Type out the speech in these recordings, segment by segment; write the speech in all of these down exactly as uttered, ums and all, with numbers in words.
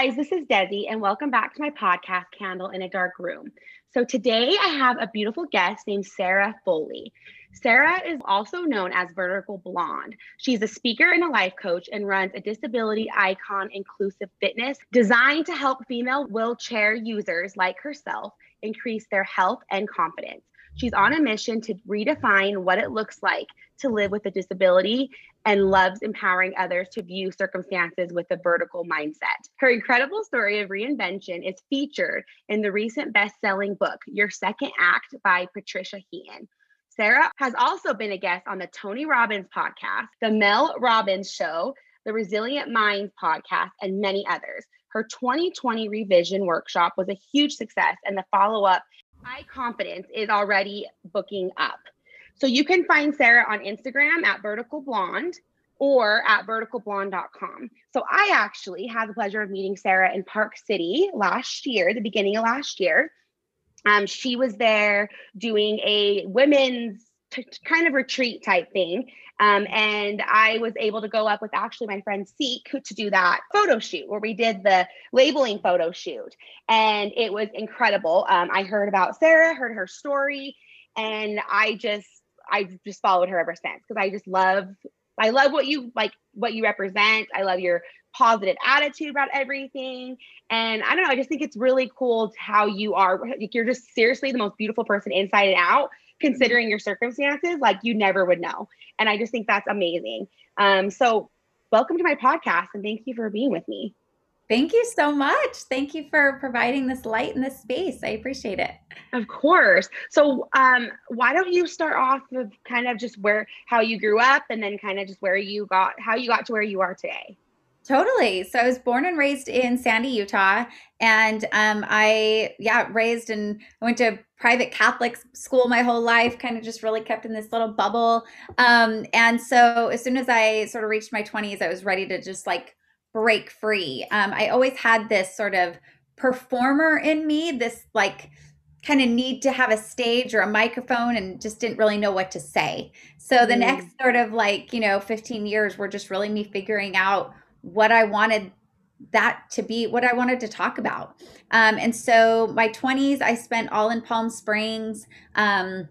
guys, this is Desi, and welcome back to my podcast, Candle in a Dark Room. So today I have a beautiful guest named Sarah Foley. Sarah is also known as Vertical Blonde. She's a speaker and a life coach and runs a Disability Icon inclusive fitness designed to help female wheelchair users like herself increase their health and confidence. She's on a mission to redefine what it looks like to live with a disability and loves empowering others to view circumstances with a vertical mindset. Her incredible story of reinvention is featured in the recent best-selling book, Your Second Act by Patricia Heaton. Sarah has also been a guest on the Tony Robbins podcast, the Mel Robbins show, the Resilient Minds podcast, and many others. Her twenty twenty Revision workshop was a huge success, and the follow-up iConfidence is already booking up. So you can find Sarah on Instagram at Vertical Blonde or at vertical blonde dot com. So I actually had the pleasure of meeting Sarah in Park City last year, the beginning of last year. Um, she was there doing a women's t- kind of retreat type thing. Um, and I was able to go up with actually my friend Seek to do that photo shoot where we did the labeling photo shoot. And it was incredible. Um, I heard about Sarah, heard her story, and I just, I've just followed her ever since because I just love, I love what you like, what you represent. I love your positive attitude about everything. And I don't know, I just think it's really cool how you are. Like, you're just seriously the most beautiful person inside and out, considering your circumstances, like you never would know. And I just think that's amazing. Um, so welcome to my podcast and thank you for being with me. Thank you so much. Thank you for providing this light in this space. I appreciate it. Of course. So um, why don't you start off with kind of just where, how you grew up and then kind of just where you got, how you got to where you are today. Totally. So I was born and raised in Sandy, Utah, and um, I, yeah, raised and I went to private Catholic school my whole life, kind of just really kept in this little bubble. Um, and so as soon as I sort of reached my twenties, I was ready to just like break free. Um, I always had this sort of performer in me, this like kind of need to have a stage or a microphone, and just didn't really know what to say. So the mm. next sort of like, you know, fifteen years were just really me figuring out what I wanted that to be, what I wanted to talk about. Um, and so my twenties, I spent all in Palm Springs, um,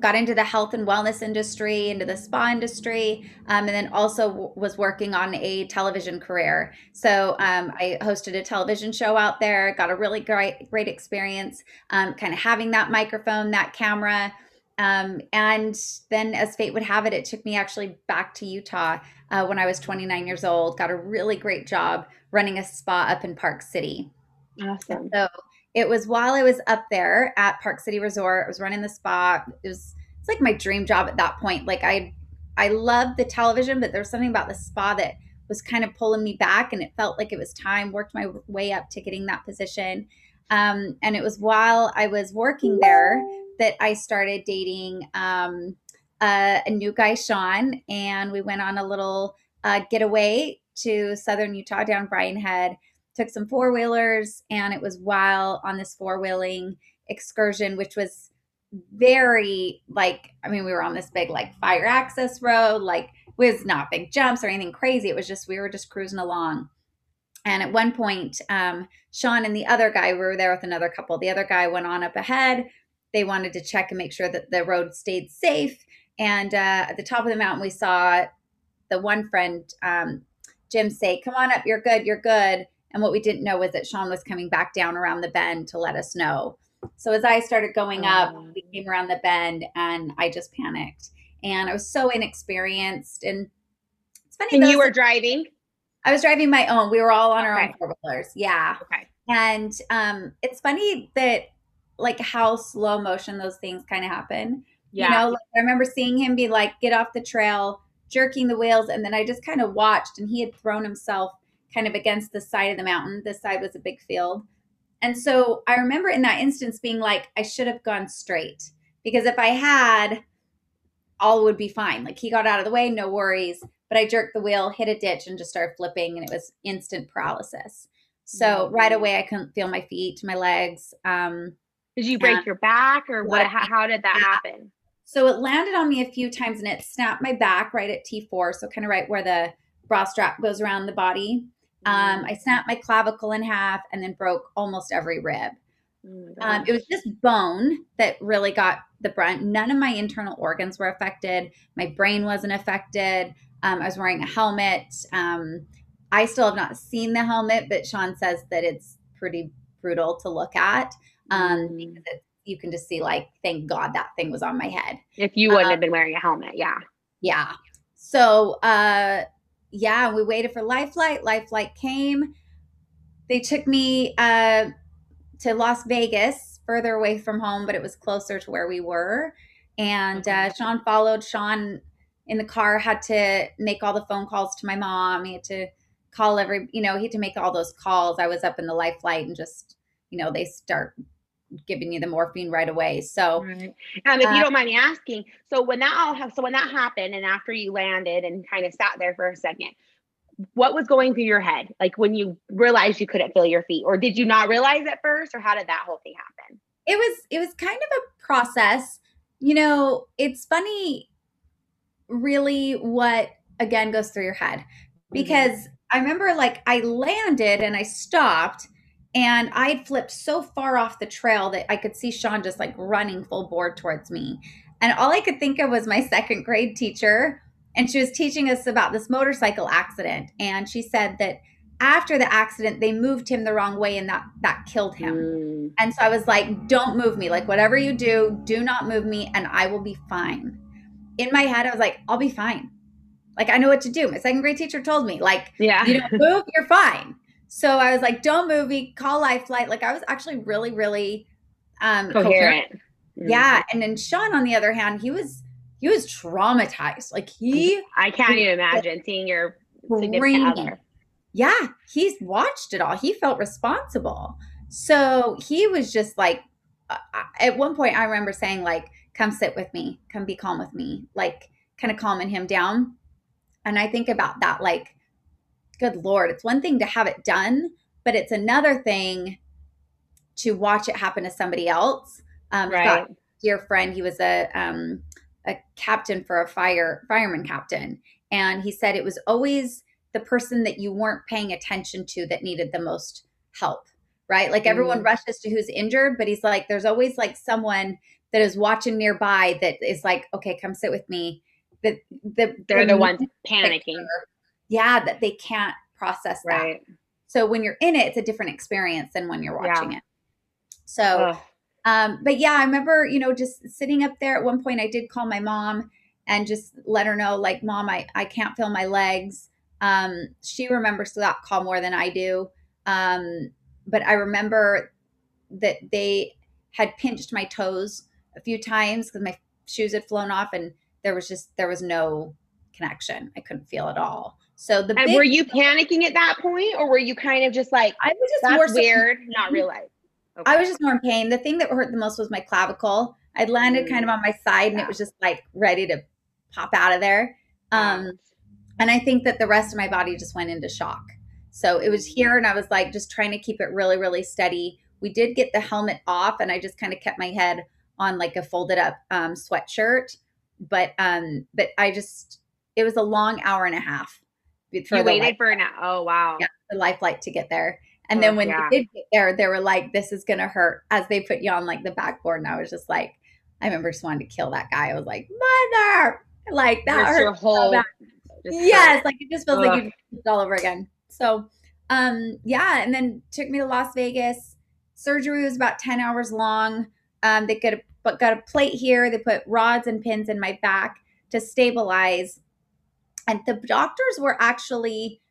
got into the health and wellness industry, into the spa industry, um, and then also w- was working on a television career. So um, I hosted a television show out there, got a really great, great experience, um, kind of having that microphone, that camera. Um, and then as fate would have it, it took me actually back to Utah uh, when I was twenty-nine years old, got a really great job running a spa up in Park City. Awesome. So it was while I was up there at Park City Resort, I was running the spa. It was it's like my dream job at that point. Like I, I loved the television, but there was something about the spa that was kind of pulling me back, and it felt like it was time. Worked my way up to getting that position, um, and it was while I was working there that I started dating um, a, a new guy, Sean, and we went on a little uh, getaway to southern Utah, down Brian Head. Took some four-wheelers, and it was while on this four-wheeling excursion, which was very like, I mean, we were on this big like fire access road, like was not big jumps or anything crazy. It was just, we were just cruising along. And at one point, um, Sean and the other guy, we were there with another couple. The other guy went on up ahead. They wanted to check and make sure that the road stayed safe. And uh, at the top of the mountain, we saw the one friend, um, Jim, say, "Come on up, you're good, you're good." And what we didn't know was that Sean was coming back down around the bend to let us know. So as I started going up, we came around the bend and I just panicked. And I was so inexperienced. And it's funny. And you were driving? I was driving my own. We were all on our okay. own four-wheelers. Yeah. Okay. And um, it's funny that like how slow motion those things kind of happen. Yeah. You know, like I remember seeing him be like, get off the trail, jerking the wheels. And then I just kind of watched, and he had thrown himself kind of against the side of the mountain. This side was a big field. And so I remember in that instance being like, I should have gone straight, because if I had, all would be fine. Like he got out of the way, no worries, but I jerked the wheel, hit a ditch, and just started flipping, and it was instant paralysis. So right away I couldn't feel my feet, my legs. Um, did you break your back or what? How, how did that happen? So it landed on me a few times and it snapped my back right at T four. So kind of right where the bra strap goes around the body. Um, I snapped my clavicle in half and then broke almost every rib. Oh um, it was just bone that really got the brunt. None of my internal organs were affected. My brain wasn't affected. Um, I was wearing a helmet. Um, I still have not seen the helmet, but Sean says that it's pretty brutal to look at. Um, mm. Because it, you can just see, like, thank God that thing was on my head. If you wouldn't um, have been wearing a helmet. Yeah. Yeah. So, uh, yeah, we waited for Life Flight. Life Flight came. They took me uh, to Las Vegas, further away from home, but it was closer to where we were. And uh, Sean followed. Sean in the car had to make all the phone calls to my mom. He had to call every, you know, he had to make all those calls. I was up in the Life Flight and just, you know, they start giving you the morphine right away. So right. Um, if you uh, don't mind me asking, so when that all ha- so when that happened and after you landed and kind of sat there for a second, what was going through your head? Like when you realized you couldn't feel your feet, or did you not realize at first, or how did that whole thing happen? It was, it was kind of a process. You know, it's funny really what again goes through your head, because mm-hmm. I remember like I landed and I stopped. And I had flipped so far off the trail that I could see Sean just like running full board towards me. And all I could think of was my second grade teacher. And she was teaching us about this motorcycle accident. And she said that after the accident, they moved him the wrong way and that, that killed him. Mm. And so I was like, don't move me. Like whatever you do, do not move me and I will be fine. In my head, I was like, I'll be fine. Like I know what to do. My second grade teacher told me like, yeah. You don't move, you're fine. So I was like, don't move me, call Life Flight. Like I was actually really, really um, coherent. coherent. Yeah. And then Sean, on the other hand, he was, he was traumatized. Like he, I can't even imagine seeing your significant other. Yeah. He's watched it all. He felt responsible. So he was just like, uh, at one point I remember saying like, come sit with me, come be calm with me, like kind of calming him down. And I think about that, like, good Lord, it's one thing to have it done, but it's another thing to watch it happen to somebody else. Um, right. I've got a dear friend, he was a um, a captain for a fire fireman captain, and he said it was always the person that you weren't paying attention to that needed the most help. Right? Like everyone mm. rushes to who's injured, but he's like, there's always like someone that is watching nearby that is like, okay, come sit with me. That the they're the ones panicking. Her. Yeah, that they can't process that. Right. So when you're in it, it's a different experience than when you're watching yeah. it. So, um, but yeah, I remember, you know, just sitting up there at one point, I did call my mom and just let her know, like, Mom, I, I can't feel my legs. Um, she remembers that call more than I do. Um, but I remember that they had pinched my toes a few times because my shoes had flown off and there was just, there was no connection. I couldn't feel at all. So the and big, were you panicking at that point, or were you kind of just like, I was just that's more so weird, not realize? Okay. I was just more in pain. The thing that hurt the most was my clavicle. I landed mm. kind of on my side, and yeah. it was just like ready to pop out of there. Um, and I think that the rest of my body just went into shock. So it was here, and I was like just trying to keep it really, really steady. We did get the helmet off, and I just kind of kept my head on like a folded up um, sweatshirt. But um, but I just it was a long hour and a half. For you waited for an hour. Oh, wow. Yeah, the Life Flight to get there. And oh, then when yeah. they did get there, they were like, this is going to hurt as they put you on like the backboard. And I was just like, I remember just wanting to kill that guy. I was like, mother, like that hurts your whole. So yes. Hurt. Like it just feels Ugh. like you all over again. So, um, yeah. And then took me to Las Vegas. Surgery was about ten hours long. Um, they got a, got a plate here. They put rods and pins in my back to stabilize. And the doctors were actually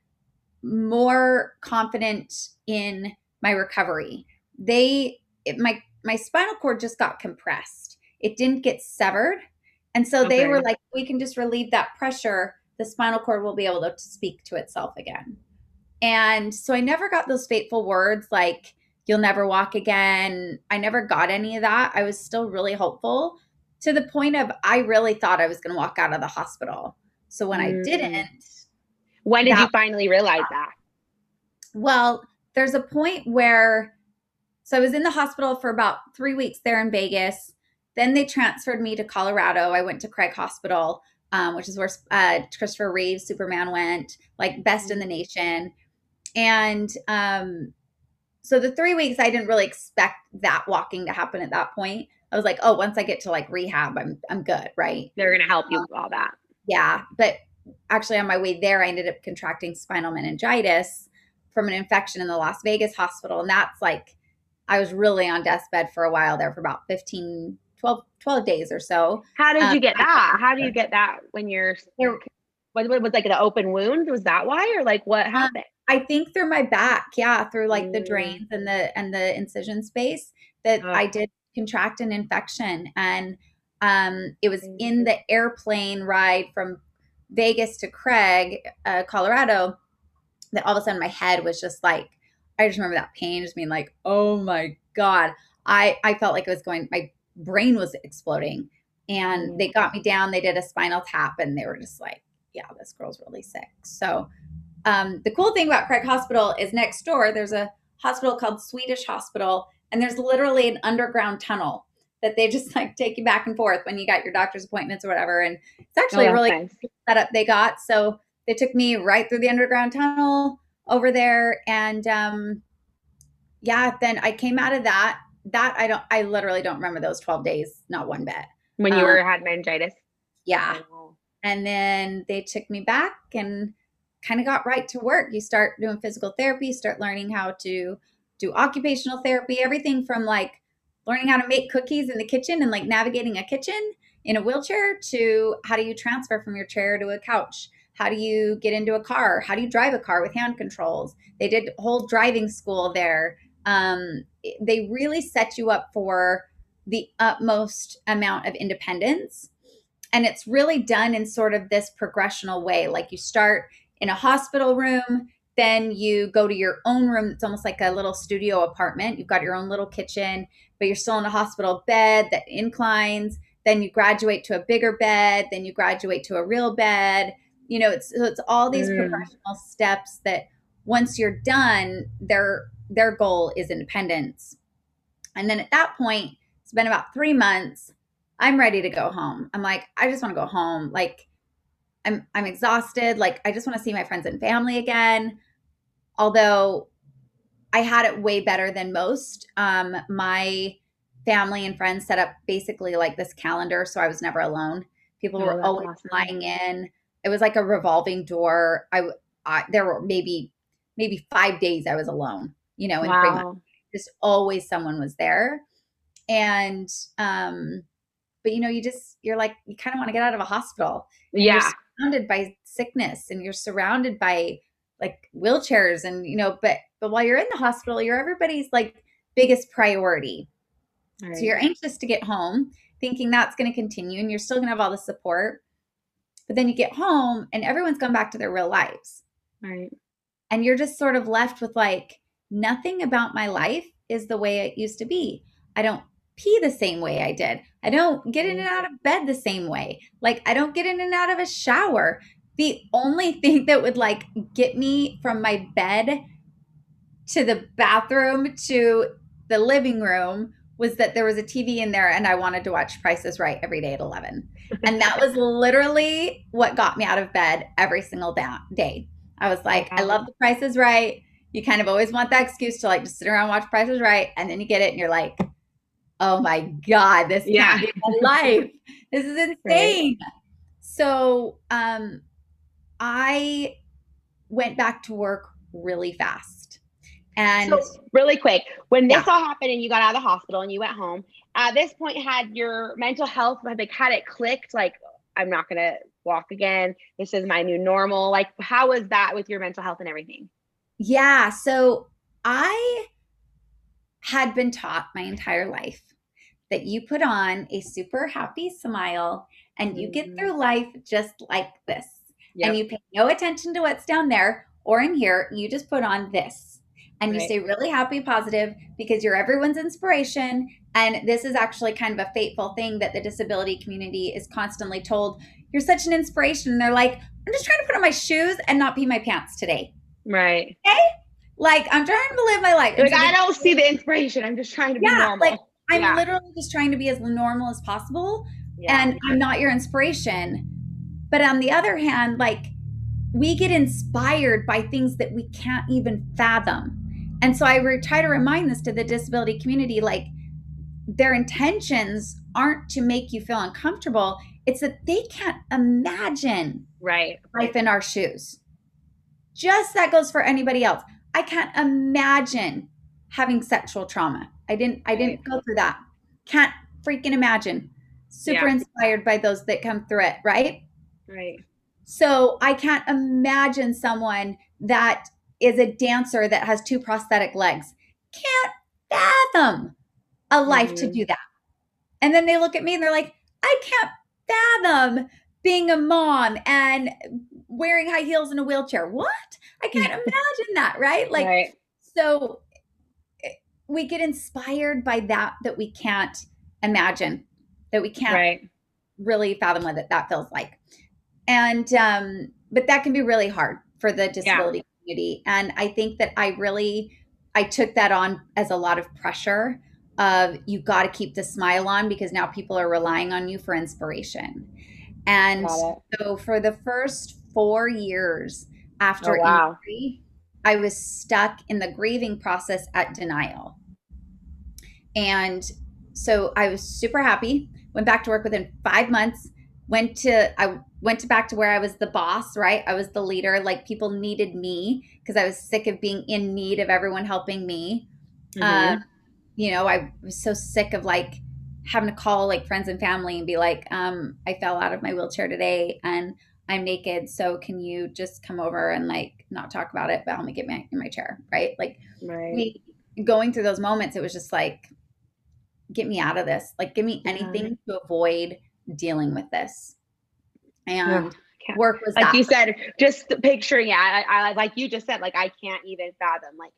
more confident in my recovery. They, it, my, my spinal cord just got compressed. It didn't get severed. And so okay. they were like, we can just relieve that pressure. The spinal cord will be able to speak to itself again. And so I never got those fateful words like, you'll never walk again. I never got any of that. I was still really hopeful to the point of, I really thought I was going to walk out of the hospital. So when I didn't. When did that, you finally realize that? Well, there's a point where, so I was in the hospital for about three weeks there in Vegas. Then they transferred me to Colorado. I went to Craig Hospital, um, which is where uh, Christopher Reeve, Superman went, like best in the nation. And um, so the three weeks, I didn't really expect that walking to happen at that point. I was like, oh, once I get to like rehab, I'm I'm good, right? They're going to help you um, with all that. Yeah. But actually on my way there, I ended up contracting spinal meningitis from an infection in the Las Vegas hospital. And that's like, I was really on deathbed for a while there for about fifteen, twelve, twelve days or so. How did um, you get that? How do you get that when you're, there, was, was like an open wound? Was that why? Or like what happened? Um, I think through my back. Yeah. Through like mm. the drains and the, and the incision space that oh. I did contract an infection. And um, it was in the airplane ride from Vegas to Craig, uh, Colorado, that all of a sudden my head was just like, I just remember that pain just being like, oh my God. I, I felt like it was going, my brain was exploding. And mm-hmm. they got me down, they did a spinal tap, and they were just like, yeah, this girl's really sick. So um, the cool thing about Craig Hospital is next door, there's a hospital called Swedish Hospital, and there's literally an underground tunnel that they just like take you back and forth when you got your doctor's appointments or whatever. And it's actually oh, a really nice. Cool setup they got. So they took me right through the underground tunnel over there. And um, yeah, then I came out of that, that I don't, I literally don't remember those twelve days, not one bit. When you um, were had meningitis. Yeah. Oh. And then they took me back and kind of got right to work. You start doing physical therapy, start learning how to do occupational therapy, everything from like learning how to make cookies in the kitchen and like navigating a kitchen in a wheelchair to how do you transfer from your chair to a couch? How do you get into a car? How do you drive a car with hand controls? They did whole driving school there. Um, they really set you up for the utmost amount of independence. And it's really done in sort of this progressional way. Like you start in a hospital room, then you go to your own room. It's almost like a little studio apartment. You've got your own little kitchen, but you're still in a hospital bed that inclines. Then you graduate to a bigger bed. Then you graduate to a real bed. You know, it's so it's all these mm. professional steps that once you're done, their their goal is independence. And then at that point, it's been about three months. I'm ready to go home. I'm like, I just want to go home. Like, I'm I'm exhausted. Like, I just want to see my friends and family again. Although I had it way better than most. Um, my family and friends set up basically like this calendar, so I was never alone. People oh, were always awesome. Flying in. It was like a revolving door. I, I there were maybe maybe five days I was alone. You know, in wow. three months, just always someone was there. And um, but you know, you just you're like you kind of want to get out of a hospital. Yeah, you're surrounded by sickness, and you're surrounded by like wheelchairs and, you know, but, but while you're in the hospital, you're everybody's like biggest priority. Right. So you're anxious to get home thinking that's going to continue and you're still going to have all the support, but then you get home and everyone's gone back to their real lives. Right. And you're just sort of left with like, nothing about my life is the way it used to be. I don't pee the same way I did. I don't get in and out of bed the same way. Like I don't get in and out of a shower. The only thing that would like get me from my bed to the bathroom to the living room was that there was a T V in there and I wanted to watch Price is Right every day at eleven. And that was literally what got me out of bed every single da- day. I was like, I love the Price is Right. You kind of always want that excuse to like just sit around and watch Price is Right. And then you get it and you're like, oh my God, this yeah. can't be my life. This is insane. Right. So, um, I went back to work really fast and so, really quick. When this yeah. all happened and you got out of the hospital and you went home, at this point had your mental health, like had it clicked? Like, I'm not going to walk again. This is my new normal. Like, how was that with your mental health and everything? Yeah. So I had been taught my entire life that you put on a super happy smile and you get through life just like this. Yep. And you pay no attention to what's down there or in here. You just put on this and right. you stay really happy, positive because you're everyone's inspiration. And this is actually kind of a fateful thing that the disability community is constantly told. You're such an inspiration. And they're like, I'm just trying to put on my shoes and not pee my pants today. Right. Okay? Like I'm trying to live my life. Like I don't see the inspiration. I'm just trying to be yeah, normal. Like I'm yeah. literally just trying to be as normal as possible. Yeah. And I'm not your inspiration. But on the other hand, like we get inspired by things that we can't even fathom. And so I re- try to remind this to the disability community, like, their intentions aren't to make you feel uncomfortable. It's that they can't imagine right. life in our shoes. Just that goes for anybody else. I can't imagine having sexual trauma. I didn't, I didn't go through that. Can't freaking imagine. Super yeah. inspired by those that come through it. Right. Right. So I can't imagine someone that is a dancer that has two prosthetic legs. Can't fathom a life mm-hmm. to do that. And then they look at me and they're like, I can't fathom being a mom and wearing high heels in a wheelchair. What? I can't imagine that. Right. Like, right. so we get inspired by that, that we can't imagine, that we can't right. really fathom what it, that feels like. And, um, but that can be really hard for the disability yeah. community. And I think that I really, I took that on as a lot of pressure of, you got to keep the smile on, because now people are relying on you for inspiration. And so for the first four years after oh, wow. injury, I was stuck in the grieving process at denial. And so I was super happy, went back to work within five months, went to, I went to back to where I was the boss, right? I was the leader, like, people needed me because I was sick of being in need of everyone helping me. Mm-hmm. Uh, you know, I was so sick of like having to call like friends and family and be like, um, I fell out of my wheelchair today and I'm naked. So can you just come over and like not talk about it, but I'm gonna get my, in my chair, right? Like right. We, going through those moments, it was just like, get me out of this. Like, give me anything yeah. to avoid dealing with this. And yeah. work was like that. You said, just the picture. Yeah. I, I, like you just said, like, I can't even fathom, like,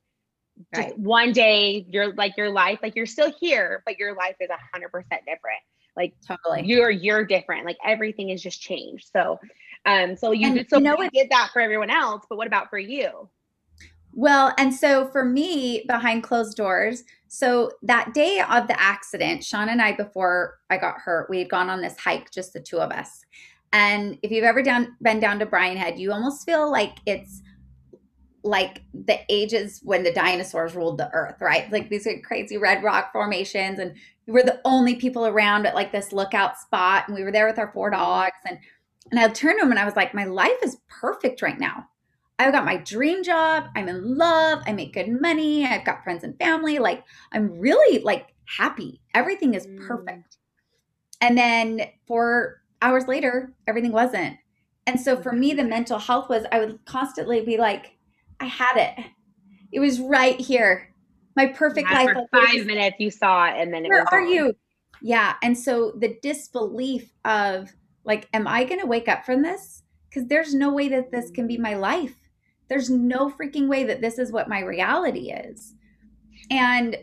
just right. one day you're like, your life, like, you're still here, but your life is a hundred percent different. Like totally. you're, you're different. Like, everything is just changed. So, um, so you and did, so you know it, did that for everyone else, but what about for you? Well, and so for me, behind closed doors, so that day of the accident, Sean and I, before I got hurt, we had gone on this hike, just the two of us. And if you've ever down, been down to Brian Head, you almost feel like it's like the ages when the dinosaurs ruled the earth, right? Like these crazy red rock formations, and we were the only people around at like this lookout spot. And we were there with our four dogs. And, and I turned to him and I was like, my life is perfect right now. I've got my dream job. I'm in love. I make good money. I've got friends and family. Like, I'm really like happy. Everything is perfect. And then four hours later, everything wasn't. And so for me, the mental health was, I would constantly be like, I had it. It was right here. My perfect yeah, life. For five was, minutes you saw it and then it where was Where are gone. You? Yeah. And so the disbelief of like, am I going to wake up from this? Because there's no way that this can be my life. There's no freaking way that this is what my reality is. And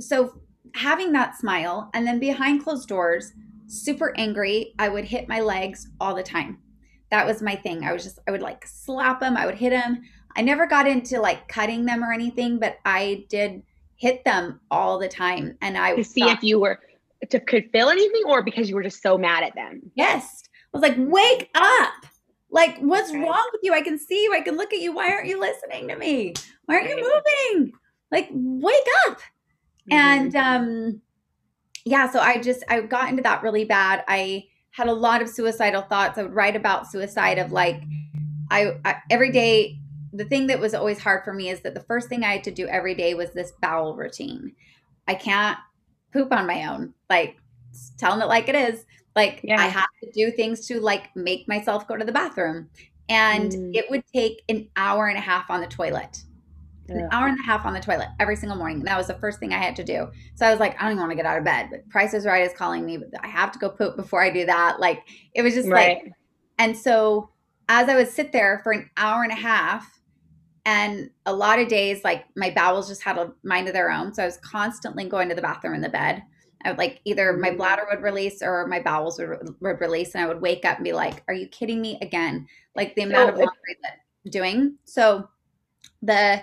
so having that smile, and then behind closed doors, super angry, I would hit my legs all the time. That was my thing. I was just, I would like slap them. I would hit them. I never got into like cutting them or anything, but I did hit them all the time. And I would see if you were to could feel anything, or because you were just so mad at them. Yes. I was like, wake up. Like, what's okay. wrong with you? I can see you. I can look at you. Why aren't you listening to me? Why aren't you moving? Like, wake up. Mm-hmm. And, um, yeah, so I just, I got into that really bad. I had a lot of suicidal thoughts. I would write about suicide of like, I, I every day, the thing that was always hard for me is that the first thing I had to do every day was this bowel routine. I can't poop on my own. Like, telling it like it is. Like yeah. I have to do things to like make myself go to the bathroom, and mm. it would take an hour and a half on the toilet, yeah. an hour and a half on the toilet every single morning. And that was the first thing I had to do. So I was like, I don't even want to get out of bed, but Price is Right is calling me, but I have to go poop before I do that. Like it was just right. like, and so as I would sit there for an hour and a half, and a lot of days, like my bowels just had a mind of their own. So I was constantly going to the bathroom in the bed. I would like either my bladder would release or my bowels would, would release. And I would wake up and be like, are you kidding me again? Like the amount oh, of laundry that I'm doing. So the,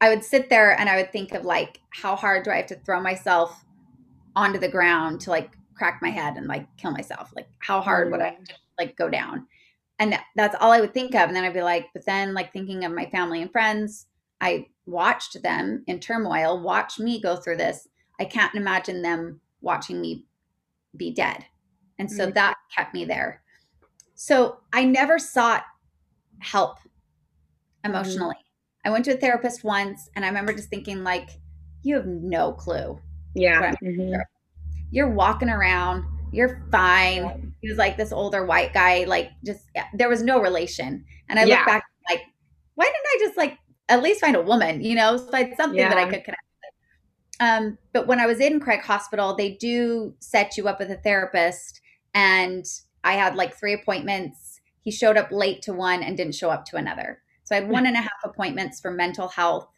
I would sit there and I would think of like, how hard do I have to throw myself onto the ground to like crack my head and like kill myself? Like how hard would I have to like go down? And that's all I would think of. And then I'd be like, but then like thinking of my family and friends, I watched them in turmoil, watch me go through this. I can't imagine them watching me be dead. And so mm-hmm. that kept me there. So I never sought help emotionally. Mm-hmm. I went to a therapist once and I remember just thinking like, you have no clue. Yeah. Mm-hmm. You're walking around, you're fine. He was like this older white guy, like just, yeah, there was no relation. And I yeah. look back like, why didn't I just like at least find a woman, you know, so I had something yeah. that I could connect with. Um, but when I was in Craig Hospital, they do set you up with a therapist. And I had like three appointments. He showed up late to one and didn't show up to another. So I had one and a half appointments for mental health.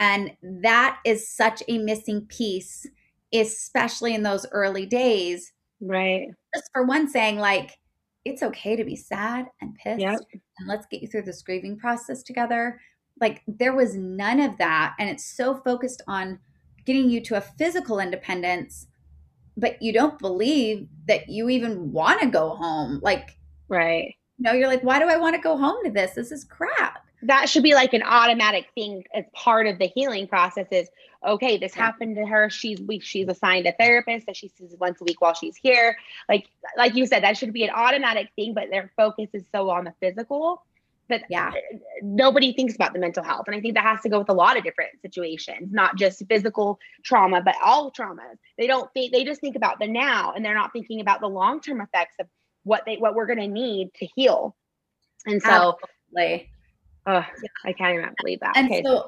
And that is such a missing piece, especially in those early days. Right. Just for one, saying like, it's okay to be sad and pissed yep. and let's get you through this grieving process together. Like there was none of that. And it's so focused on getting you to a physical independence, but you don't believe that you even want to go home. Like, right. No, you're like, why do I want to go home to this? This is crap. That should be like an automatic thing as part of the healing process is, okay, this yeah. happened to her. She's we, she's assigned a therapist that she sees once a week while she's here. Like, like you said, that should be an automatic thing, but their focus is so on the physical that yeah. nobody thinks about the mental health. And I think that has to go with a lot of different situations, not just physical trauma, but all traumas. They don't think, they just think about the now, and they're not thinking about the long-term effects of what they, what we're going to need to heal. And so Absolutely. Oh, I can't even believe that. And okay. so,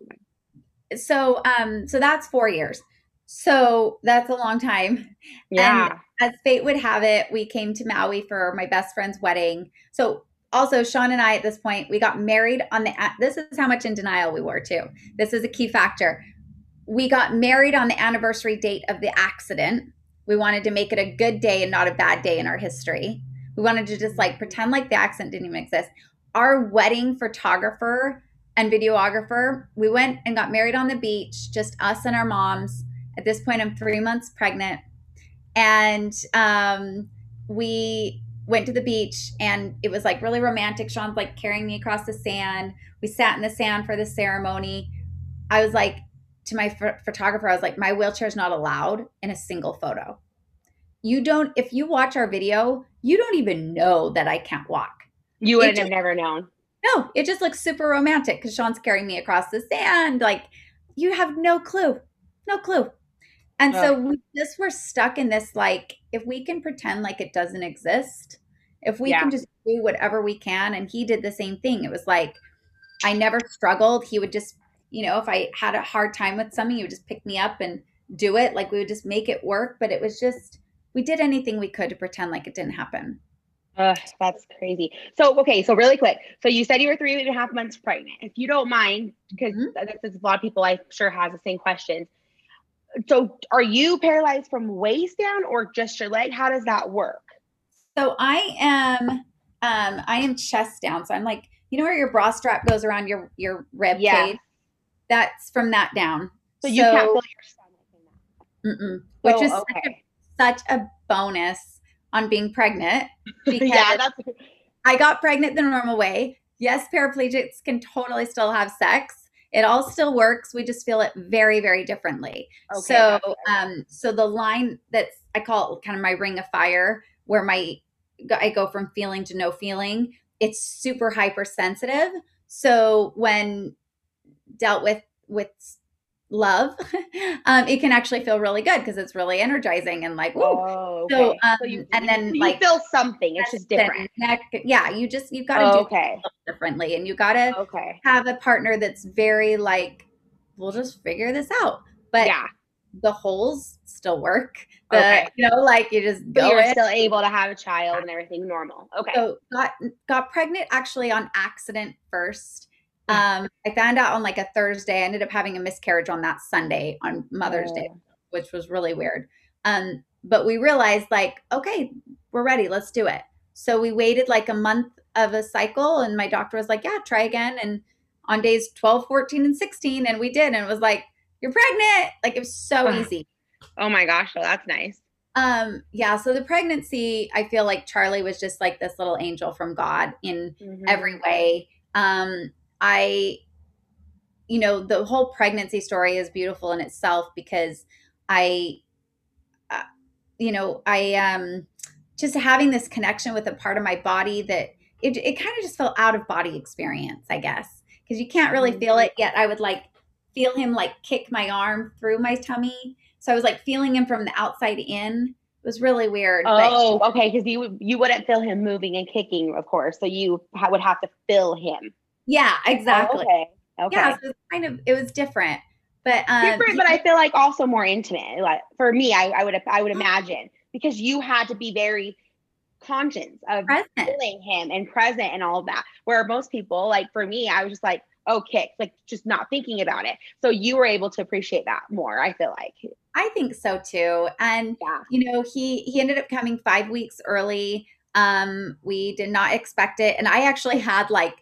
so, um, so that's four years. So that's a long time. Yeah. And as fate would have it, we came to Maui for my best friend's wedding. So also Sean and I, at this point, we got married on the, this is how much in denial we were too. This is a key factor. We got married on the anniversary date of the accident. We wanted to make it a good day and not a bad day in our history. We wanted to just like pretend like the accident didn't even exist. Our wedding photographer and videographer, we went and got married on the beach, just us and our moms. At this point, I'm three months pregnant. And um, we went to the beach and it was like really romantic. Sean's like carrying me across the sand. We sat in the sand for the ceremony. I was like, to my ph- photographer, I was like, my wheelchair's not allowed in a single photo. You don't, if you watch our video, you don't even know that I can't walk. You would have never known. No, it just looks super romantic because Sean's carrying me across the sand. Like, you have no clue, no clue. And oh. so we just were stuck in this, like, if we can pretend like it doesn't exist, if we yeah. can just do whatever we can. And he did the same thing. It was like, I never struggled. He would just, you know, if I had a hard time with something, he would just pick me up and do it. Like, we would just make it work. But it was just, we did anything we could to pretend like it didn't happen. Ugh, that's crazy. So, okay. So really quick. So you said you were three and a half months pregnant. If you don't mind, because mm-hmm. this is a lot of people I'm sure has the same questions. So are you paralyzed from waist down or just your leg? How does that work? So I am, um, I am chest down. So I'm like, you know where your bra strap goes around your, your rib yeah. cage? That's from that down. So, so you can't feel your stomach in that. Mm-mm. Which oh, is okay. such, a, such a bonus. On being pregnant, because yeah, that's- I got pregnant the normal way. Yes, paraplegics can totally still have sex. It all still works. We just feel it very, very differently. Okay, so, um, so the line that's I call it kind of my ring of fire, where my I go from feeling to no feeling. It's super hypersensitive. So when dealt with with love, um, it can actually feel really good because it's really energizing and like, woo. Oh, okay. So, um, so you, and then you like feel something, it's just different. Neck, yeah. You just, you've got to oh, do okay. differently, and you got to okay. have a partner that's very like, we'll just figure this out, but yeah. the holes still work. The, okay. You know, like you just go, you're in. Still able to have a child yeah. and everything normal. Okay. So got, got pregnant actually on accident first. Um, I found out on like a Thursday. I ended up having a miscarriage on that Sunday on Mother's yeah. Day, which was really weird. Um, but we realized like, okay, we're ready. Let's do it. So we waited like a month of a cycle, and my doctor was like, yeah, try again. And on days twelve, fourteen, and sixteen, and we did. And it was like, you're pregnant. Like, it was so easy. Oh my gosh. Well, that's nice. Um, yeah. So the pregnancy, I feel like Charlie was just like this little angel from God in mm-hmm. every way. Um, I, you know, the whole pregnancy story is beautiful in itself because I, uh, you know, I, um, just having this connection with a part of my body that it, it kind of just felt out of body experience, I guess, because you can't really mm-hmm. feel it yet. I would like feel him like kick my arm through my tummy. So I was like feeling him from the outside in. It was really weird. Oh, but, okay. Because you would, you wouldn't feel him moving and kicking, of course. So you ha- would have to feel him. Yeah, exactly. Oh, okay. Okay. Yeah, so it was kind of, it was different, but um, different. But I feel like also more intimate. Like for me, I, I would I would imagine because you had to be very conscious of present. Feeling him and present and all of that. Where most people, like for me, I was just like, oh, kick, like just not thinking about it. So you were able to appreciate that more. I feel like. I think so too. And, yeah. you know, he, he ended up coming five weeks early. Um, we did not expect it. And I actually had like,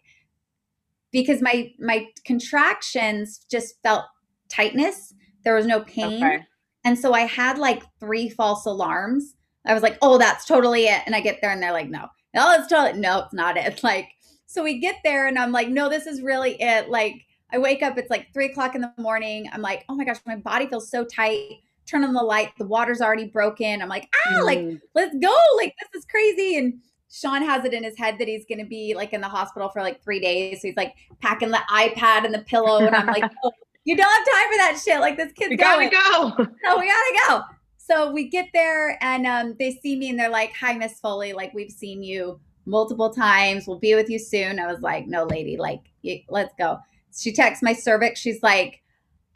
because my, my contractions just felt tightness. There was no pain. Okay. And so I had like three false alarms. I was like, oh, that's totally it. And I get there and they're like, no, no, it's totally, no, it's not it. Like, so we get there and I'm like, no, this is really it. Like I wake up, it's like three o'clock in the morning. I'm like, oh my gosh, my body feels so tight. Turn on the light. The water's already broken. I'm like, ah, mm. like, let's go. Like, this is crazy. And Sean has it in his head that he's going to be like in the hospital for like three days. So he's like packing the iPad and the pillow. And I'm like, oh, you don't have time for that shit. Like this kid's going. We gotta go. No, we gotta go. So we get there and um, they see me and they're like, hi, Miss Foley. Like we've seen you multiple times. We'll be with you soon. I was like, no, lady, like, let's go. She texts my cervix. She's like,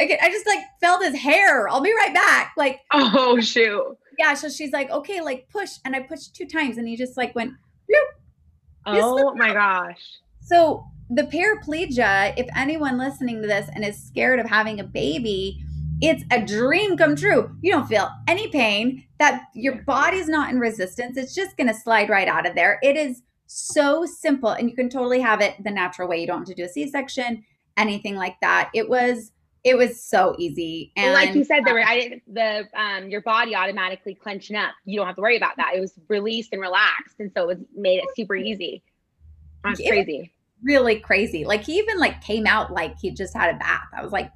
okay, I just like felt his hair. I'll be right back. Like, oh shoot. Yeah. So she's like, okay, like push. And I pushed two times and he just like went, nope. Oh my gosh. So the paraplegia, if anyone listening to this and is scared of having a baby, it's a dream come true. You don't feel any pain. That your body's not in resistance. It's just going to slide right out of there. It is so simple. And you can totally have it the natural way. You don't have to do a C-section, anything like that. It was, it was so easy. And, and like you said, there were, I didn't, the, um, your body automatically clenching up. You don't have to worry about that. It was released and relaxed. And so it was made it super easy. That's crazy. Really crazy. Like he even like came out like he just had a bath. I was like,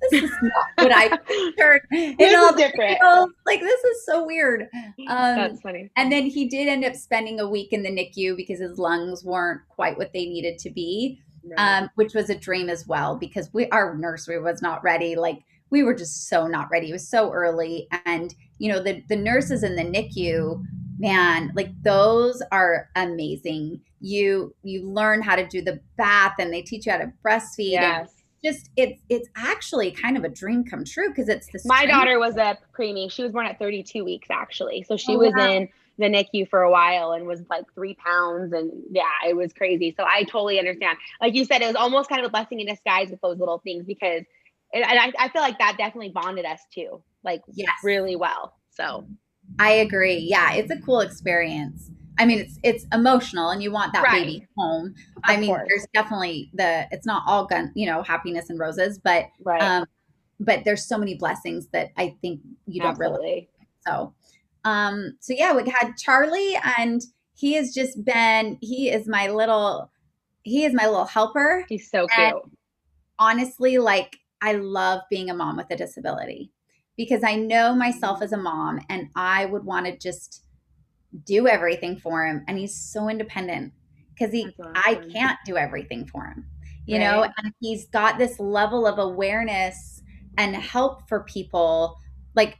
this is not what I pictured. It's all different. Videos. Like, this is so weird. Um, That's funny. And then he did end up spending a week in the N I C U because his lungs weren't quite what they needed to be, right. um, which was a dream as well because we our nursery was not ready. Like, we were just so not ready. It was so early. And, you know, the, the nurses in the N I C U, man, like those are amazing. You, you learn how to do the bath and they teach you how to breastfeed. Yes. And, Just it's it's actually kind of a dream come true because it's the my daughter was a preemie. She was born at thirty-two weeks actually, so she oh, was wow. in the N I C U for a while and was like three pounds and yeah, it was crazy. So I totally understand. Like you said, it was almost kind of a blessing in disguise with those little things because, it, and I, I feel like that definitely bonded us too, like yes. really well. So I agree. Yeah, it's a cool experience. I mean, it's it's emotional, and you want that right. baby home. Of I mean, course. There's definitely the it's not all gun, you know, happiness and roses, but right. um, but there's so many blessings that I think you don't Absolutely. Really. So, um, so yeah, we had Charlie, and he has just been he is my little he is my little helper. He's so cute. And honestly, like I love being a mom with a disability because I know myself as a mom, and I would want to just. Do everything for him. And he's so independent because he, awesome. I can't do everything for him, you right. know, and he's got this level of awareness and help for people. Like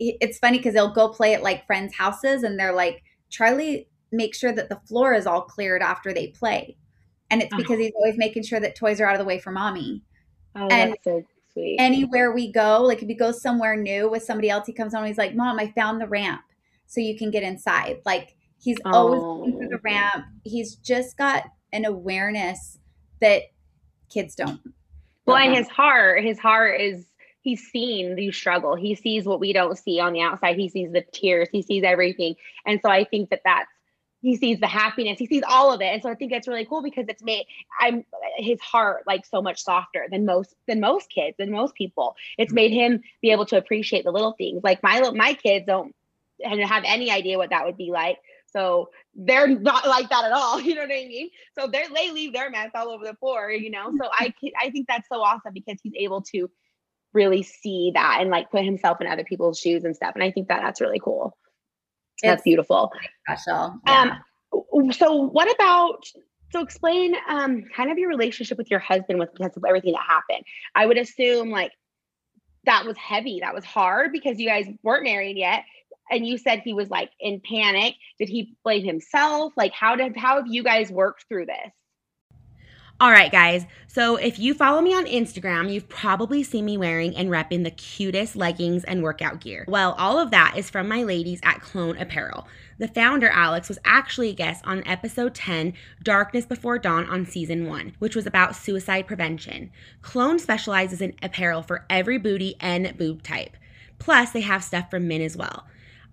it's funny because they'll go play at like friends' houses and they're like, Charlie, make sure that the floor is all cleared after they play. And it's because oh. he's always making sure that toys are out of the way for mommy. Oh, and that's so sweet. Anywhere we go, like if you go somewhere new with somebody else, he comes home and he's like, Mom, I found the ramp. So you can get inside. Like he's always going through the ramp. He's just got an awareness that kids don't. Well, and his heart, his heart is, he's seen the struggle. He sees what we don't see on the outside. He sees the tears. He sees everything. And so I think that that's, he sees the happiness. He sees all of it. And so I think that's really cool because it's made I'm his heart like so much softer than most, than most kids, than most people. It's made him be able to appreciate the little things. Like my, my kids don't, didn't have any idea what that would be like. So they're not like that at all. You know what I mean? So they they leave their mess all over the floor, you know? So I, I think that's so awesome because he's able to really see that and like put himself in other people's shoes and stuff. And I think that that's really cool. It's that's beautiful. Special. Yeah. Um, so what about, so explain um, kind of your relationship with your husband with because of everything that happened. I would assume like that was heavy. That was hard because you guys weren't married yet. And you said he was like in panic. Did he blame himself? Like how did, how have you guys worked through this? All right, guys. So if you follow me on Instagram, you've probably seen me wearing and repping the cutest leggings and workout gear. Well, all of that is from my ladies at Clone Apparel. The founder, Alex, was actually a guest on episode ten, Darkness Before Dawn on season one, which was about suicide prevention. Clone specializes in apparel for every booty and boob type. Plus, they have stuff for men as well.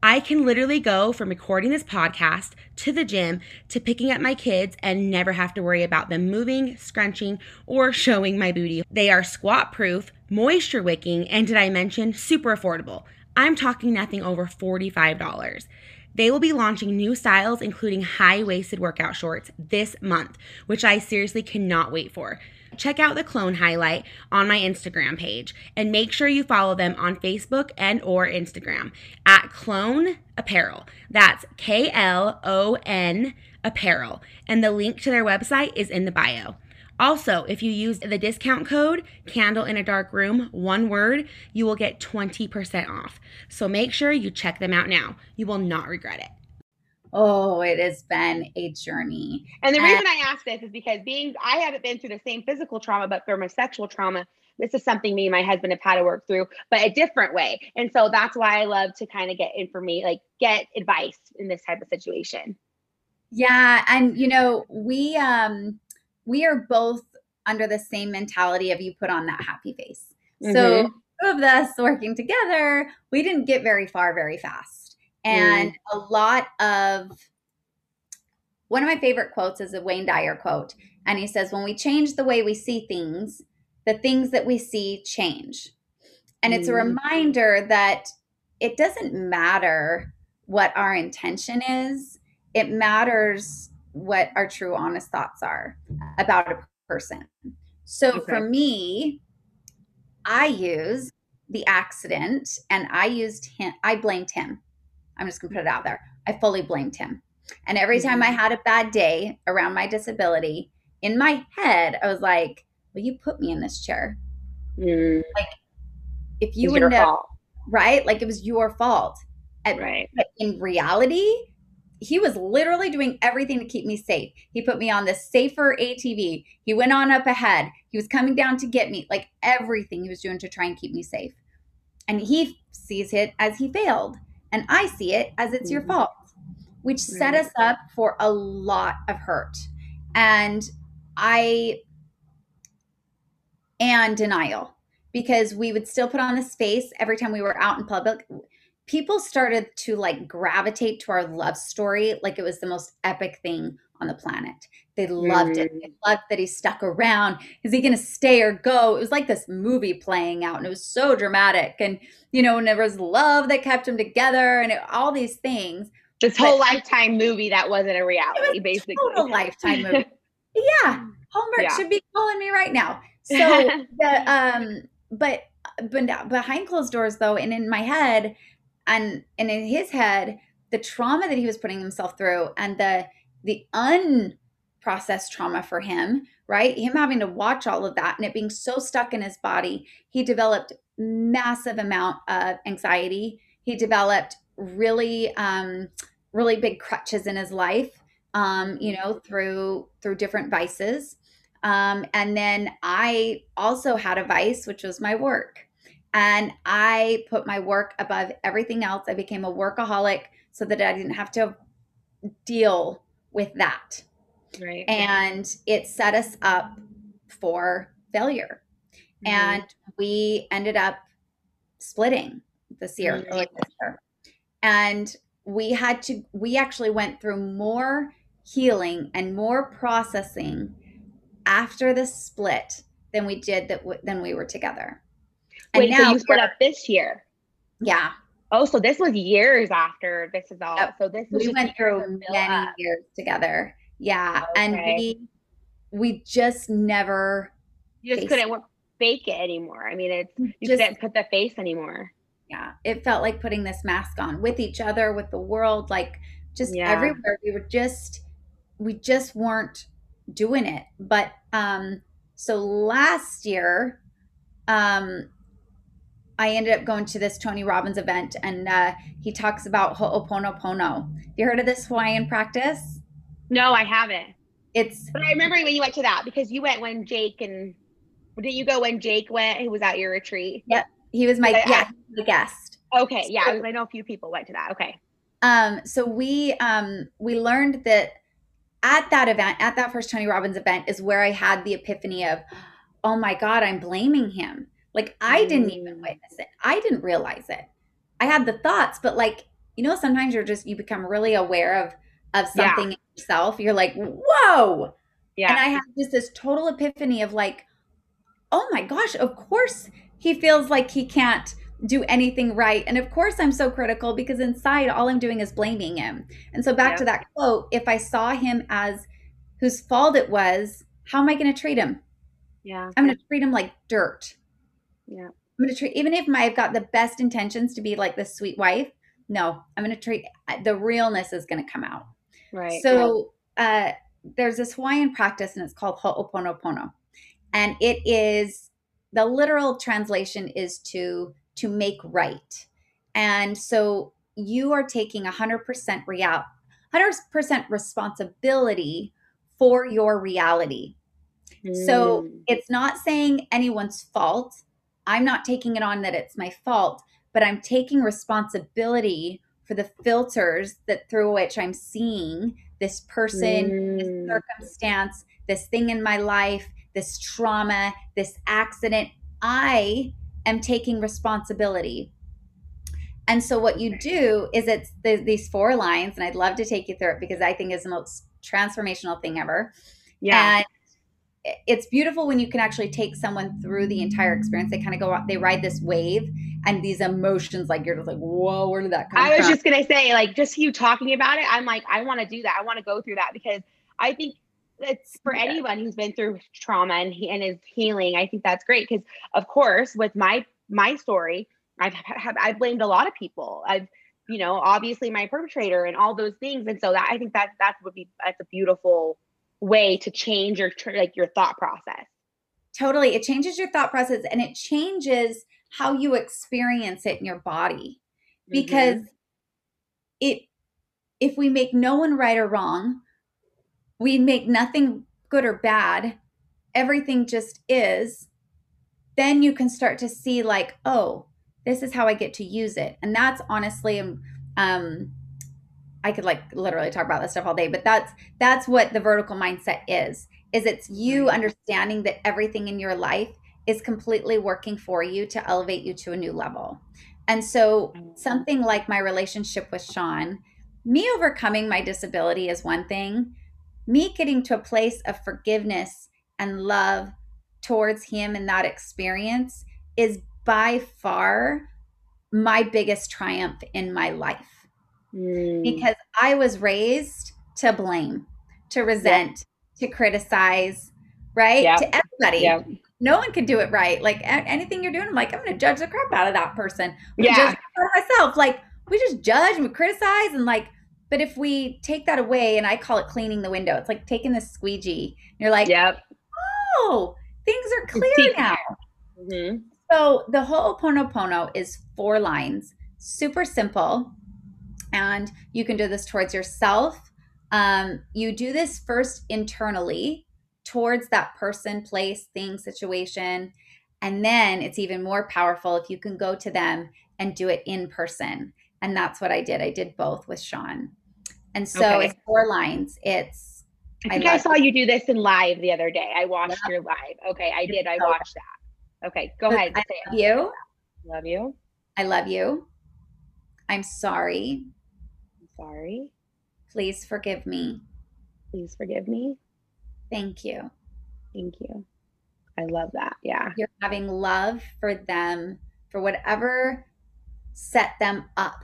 I can literally go from recording this podcast to the gym to picking up my kids and never have to worry about them moving, scrunching, or showing my booty. They are squat proof, moisture wicking, and did I mention super affordable? I'm talking nothing over forty-five dollars. They will be launching new styles, including high-waisted workout shorts this month, which I seriously cannot wait for. Check out the Clone highlight on my Instagram page and make sure you follow them on Facebook and or Instagram at Clone Apparel. That's K L O N Apparel. And the link to their website is in the bio. Also, if you use the discount code Candle in a Dark Room, one word, you will get twenty percent off. So make sure you check them out now. You will not regret it. Oh, it has been a journey. And the and reason I ask this is because being, I haven't been through the same physical trauma, but through my sexual trauma, this is something me and my husband have had to work through, but a different way. And so that's why I love to kind of get information, like get advice in this type of situation. Yeah. And you know, we, um, we are both under the same mentality of you put on that happy face. Mm-hmm. So two of us working together, we didn't get very far very fast. And a lot of, one of my favorite quotes is a Wayne Dyer quote. And he says, when we change the way we see things, the things that we see change. And mm. it's a reminder that it doesn't matter what our intention is. It matters what our true honest thoughts are about a person. So okay. for me, I used the accident and I used him, I blamed him. I'm just gonna put it out there. I fully blamed him. And every time I had a bad day around my disability, in my head, I was like, well, you put me in this chair. Mm. Like if you would know, right? Like it was your fault. And, right. But in reality, he was literally doing everything to keep me safe. He put me on this safer A T V. He went on up ahead. He was coming down to get me, like everything he was doing to try and keep me safe. And he sees it as he failed. And I see it as it's your fault, which set us up for a lot of hurt and I and denial because we would still put on this face every time we were out in public. People started to like gravitate to our love story like it was the most epic thing on the planet. They loved it. They loved that he stuck around. Is he going to stay or go? It was like this movie playing out and it was so dramatic. And, you know, and there was love that kept them together and it, all these things. This but whole lifetime movie that wasn't a reality, was basically. Total lifetime movie. Yeah. Hallmark yeah. should be calling me right now. So, the, um, but, but behind closed doors though, and in my head and, and in his head, the trauma that he was putting himself through and the, the un- processed trauma for him, right? Him having to watch all of that and it being so stuck in his body, he developed massive amount of anxiety. He developed really, um, really big crutches in his life, um, you know, through, through different vices. Um, and then I also had a vice, which was my work. And I put my work above everything else. I became a workaholic so that I didn't have to deal with that. Right. And it set us up for failure. Mm-hmm. And we ended up splitting this year. Mm-hmm. And we had to, we actually went through more healing and more processing after the split than we did that w- than we were together. And Wait, now so you split up this year? Yeah. Oh, so this was years after this is all. Yep. So this was we went through many up. years together. Yeah. Okay. And we we just never You just couldn't it. fake it anymore. I mean, it's you just, couldn't put the face anymore. Yeah. It felt like putting this mask on with each other, with the world, like just yeah. everywhere. We were just we just weren't doing it. But um so last year, um I ended up going to this Tony Robbins event, and uh, he talks about Ho'oponopono. You heard of this Hawaiian practice? No, I haven't. It's. But I remember when you went to that, because you went when Jake and did you go when Jake went? Who was at your retreat? Yep, he was my I, yeah I, the guest. Okay, yeah, so, I know a few people went to that. Okay. Um. So we um we learned that at that event, at that first Tony Robbins event, is where I had the epiphany of, oh my God, I'm blaming him. Like, I didn't even witness it. I didn't realize it. I had the thoughts, but like, you know, sometimes you're just, you become really aware of, of something yeah. in yourself. You're like, whoa. Yeah. And I had just this total epiphany of like, oh my gosh, of course he feels like he can't do anything right. And of course I'm so critical, because inside all I'm doing is blaming him. And so back yeah. to that quote, if I saw him as whose fault it was, how am I going to treat him? Yeah. I'm going to treat him like dirt. Yeah, I'm gonna treat, even if my, I've got the best intentions to be like this sweet wife, no, I'm gonna treat, the realness is gonna come out. Right. So yeah. uh, there's this Hawaiian practice, and it's called Ho'oponopono. And it is, the literal translation is to, to make right. And so you are taking one hundred percent real, one hundred percent responsibility for your reality. Mm. So it's not saying anyone's fault. I'm not taking it on that it's my fault, but I'm taking responsibility for the filters that through which I'm seeing this person, mm. this circumstance, this thing in my life, this trauma, this accident. I am taking responsibility. And so what you do is it's the, these four lines, and I'd love to take you through it because I think it's the most transformational thing ever. Yeah. And it's beautiful when you can actually take someone through the entire experience. They kind of go out, they ride this wave and these emotions, like you're just like, whoa, where did that come from? I was just going to say, like, just you talking about it, I'm like, I want to do that. I want to go through that, because I think it's for yeah. anyone who's been through trauma and, he, and is healing. I think that's great. Cause of course, with my, my story, I've, have, I've blamed a lot of people. I've, you know, obviously my perpetrator and all those things. And so that, I think that, that would be, that's a beautiful way to change your, like your thought process. Totally. It changes your thought process, and it changes how you experience it in your body, because mm-hmm. it, if we make no one right or wrong, we make nothing good or bad, everything just is, then you can start to see like, oh, this is how I get to use it. And that's honestly, um, um, I could like literally talk about this stuff all day, but that's, that's what the vertical mindset is, is it's you understanding that everything in your life is completely working for you to elevate you to a new level. And so something like my relationship with Sean, me overcoming my disability is one thing, me getting to a place of forgiveness and love towards him and that experience is by far my biggest triumph in my life. Because I was raised to blame, to resent, yep. to criticize, right? Yep. To everybody. Yep. No one could do it right. Like anything you're doing, I'm like, I'm going to judge the crap out of that person. I'm yeah. judge myself. Like we just judge and we criticize and like, but if we take that away, and I call it cleaning the window, it's like taking the squeegee. You're like, yep. oh, things are clear now. Mm-hmm. So the Ho'oponopono is four lines, super simple. And you can do this towards yourself. Um, you do this first internally towards that person, place, thing, situation. And then it's even more powerful if you can go to them and do it in person. And that's what I did. I did both with Sean. And so okay. it's four lines. It's. I think I, I saw it. You do this in live the other day. I watched yeah. your live. Okay, I did. I watched that. Okay, go ahead. I love you. Love you. I love you. I'm sorry. Sorry. Please forgive me. Please forgive me. Thank you. Thank you. I love that. Yeah. You're having love for them, for whatever set them up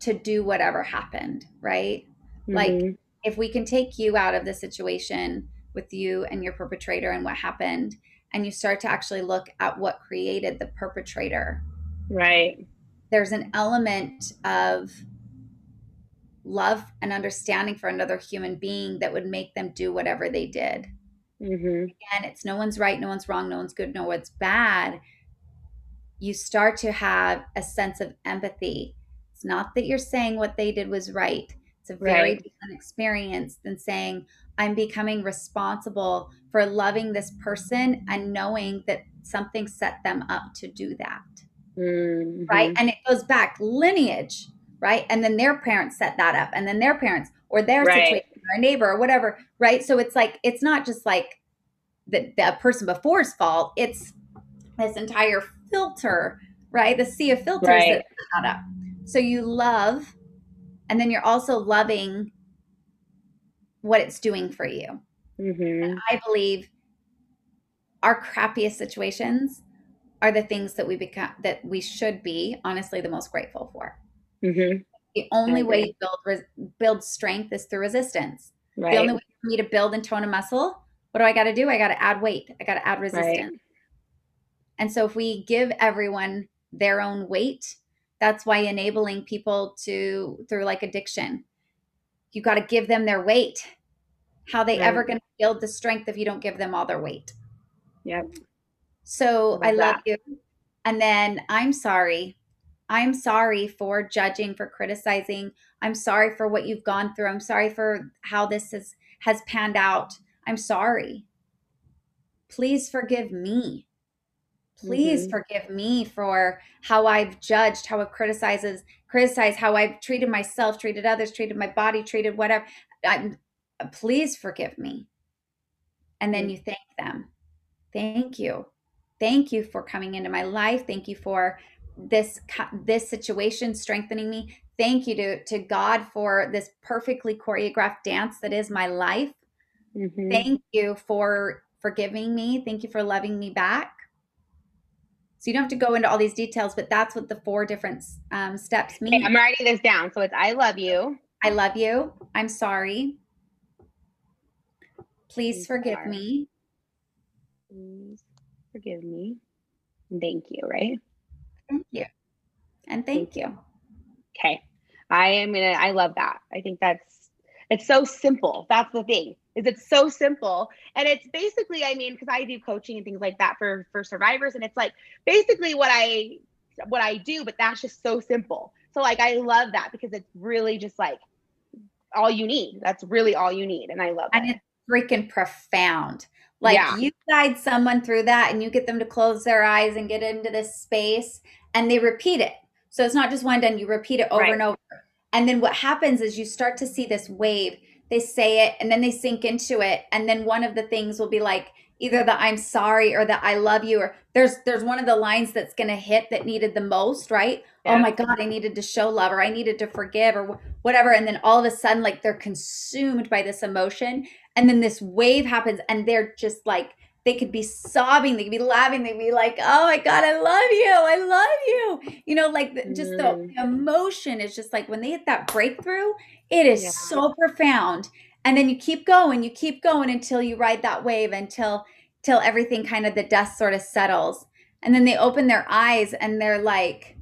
to do whatever happened, right? Mm-hmm. Like if we can take you out of the situation with you and your perpetrator and what happened, and you start to actually look at what created the perpetrator. Right. There's an element of love and understanding for another human being that would make them do whatever they did. Mm-hmm. And it's no one's right, no one's wrong, no one's good, no one's bad. You start to have a sense of empathy. It's not that you're saying what they did was right. It's a very right. different experience than saying, I'm becoming responsible for loving this person and knowing that something set them up to do that. Mm-hmm. Right. And it goes back lineage. Right. And then their parents set that up, and then their parents or their right. situation or a neighbor or whatever. Right. So it's like, it's not just like the, the person before's fault. It's this entire filter, right? The sea of filters right. that set that up. So you love, and then you're also loving what it's doing for you. Mm-hmm. And I believe our crappiest situations are the things that we become, that we should be honestly the most grateful for. Mm-hmm. The only okay. way you build res- build strength is through resistance. Right. The only way for me to build and tone a muscle, what do I got to do? I got to add weight. I got to add resistance. Right. And so if we give everyone their own weight, that's why enabling people to, through like addiction, you got to give them their weight. How are they right. ever going to build the strength if you don't give them all their weight? Yep. So I love, I love you. And then I'm sorry. I'm sorry for judging, for criticizing. I'm sorry for what you've gone through. I'm sorry for how this is, has panned out. I'm sorry. Please forgive me. Please mm-hmm. forgive me for how I've judged, how I've criticized, criticized, how I've treated myself, treated others, treated my body, treated whatever. I'm, please forgive me. And then you thank them. Thank you. Thank you for coming into my life. Thank you for this, this situation strengthening me. Thank you to, to God for this perfectly choreographed dance that is my life. Mm-hmm. Thank you for forgiving me. Thank you for loving me back. So you don't have to go into all these details, but that's what the four different um, steps mean. Okay, I'm writing this down. So it's, I love you. I love you. I'm sorry. Please I'm forgive sorry. me. Please forgive me. Thank you. Right. Thank you. And thank, thank you. you. Okay. I am going to, I love that. I think that's, it's so simple. That's the thing. Is it's so simple. And it's basically, I mean, because I do coaching and things like that for, for survivors. And it's like basically what I, what I do, but that's just so simple. So like, I love that because it's really just like all you need. That's really all you need. And I love it. And it's freaking profound. Like yeah. you guide someone through that and you get them to close their eyes and get into this space and they repeat it. So it's not just one done, you repeat it over right. and over. And then what happens is you start to see this wave. They say it and then they sink into it. And then one of the things will be like either the I'm sorry or the I love you, or there's there's one of the lines that's going to hit that needed the most, right? Yeah. Oh my God, I needed to show love, or I needed to forgive, or whatever. And then all of a sudden, like they're consumed by this emotion. And then this wave happens and they're just like, they could be sobbing, they could be laughing, they'd be like, oh my God, I love you, I love you. You know, like the, just mm. the emotion is just like when they hit that breakthrough, it is yeah. so profound. And then you keep going, you keep going until you ride that wave, until till everything kind of, the dust sort of settles. And then they open their eyes and they're like,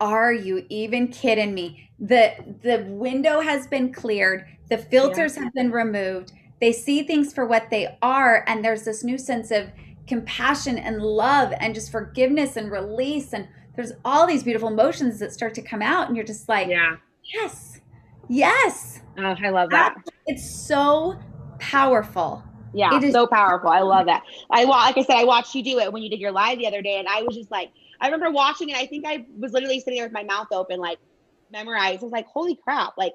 are you even kidding me? The, the window has been cleared. The filters yeah. have been removed. They see things for what they are. And there's this new sense of compassion and love and just forgiveness and release. And there's all these beautiful emotions that start to come out. And you're just like, yeah. yes, yes. Oh, I love that. It's so powerful. Yeah, it is so powerful. I love that. I Like I said, I watched you do it when you did your live the other day. And I was just like, I remember watching it. I think I was literally sitting there with my mouth open, like memorized. I was like, holy crap. Like,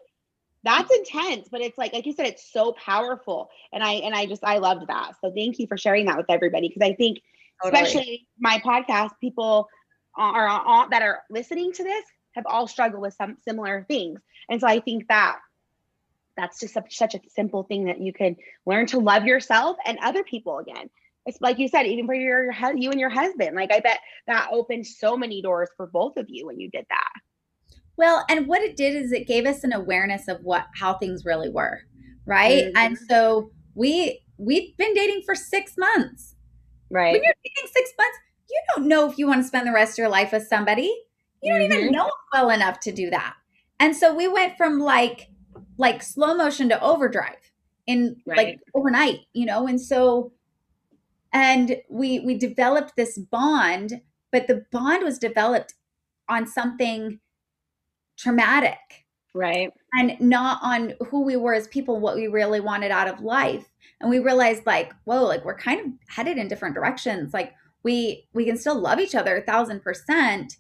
that's intense, but it's like, like you said, it's so powerful. And I, and I just, I loved that. So thank you for sharing that with everybody. Cause I think totally. especially my podcast, people are, are, are that are listening to this have all struggled with some similar things. And so I think that that's just such, such a simple thing that you can learn to love yourself and other people again. it's like you said, even for your, your you and your husband, like I bet that opened so many doors for both of you when you did that. Well, and what it did is it gave us an awareness of what, how things really were. Right. Mm-hmm. And so we, we've been dating for six months, right? When you're dating six months, you don't know if you want to spend the rest of your life with somebody. You don't mm-hmm. even know well enough to do that. And so we went from like, like slow motion to overdrive in right. like overnight, you know? And so, and we, we developed this bond, but the bond was developed on something traumatic. Right. And not on who we were as people, what we really wanted out of life. And we realized like, whoa, like we're kind of headed in different directions. Like we, we can still love each other a thousand percent,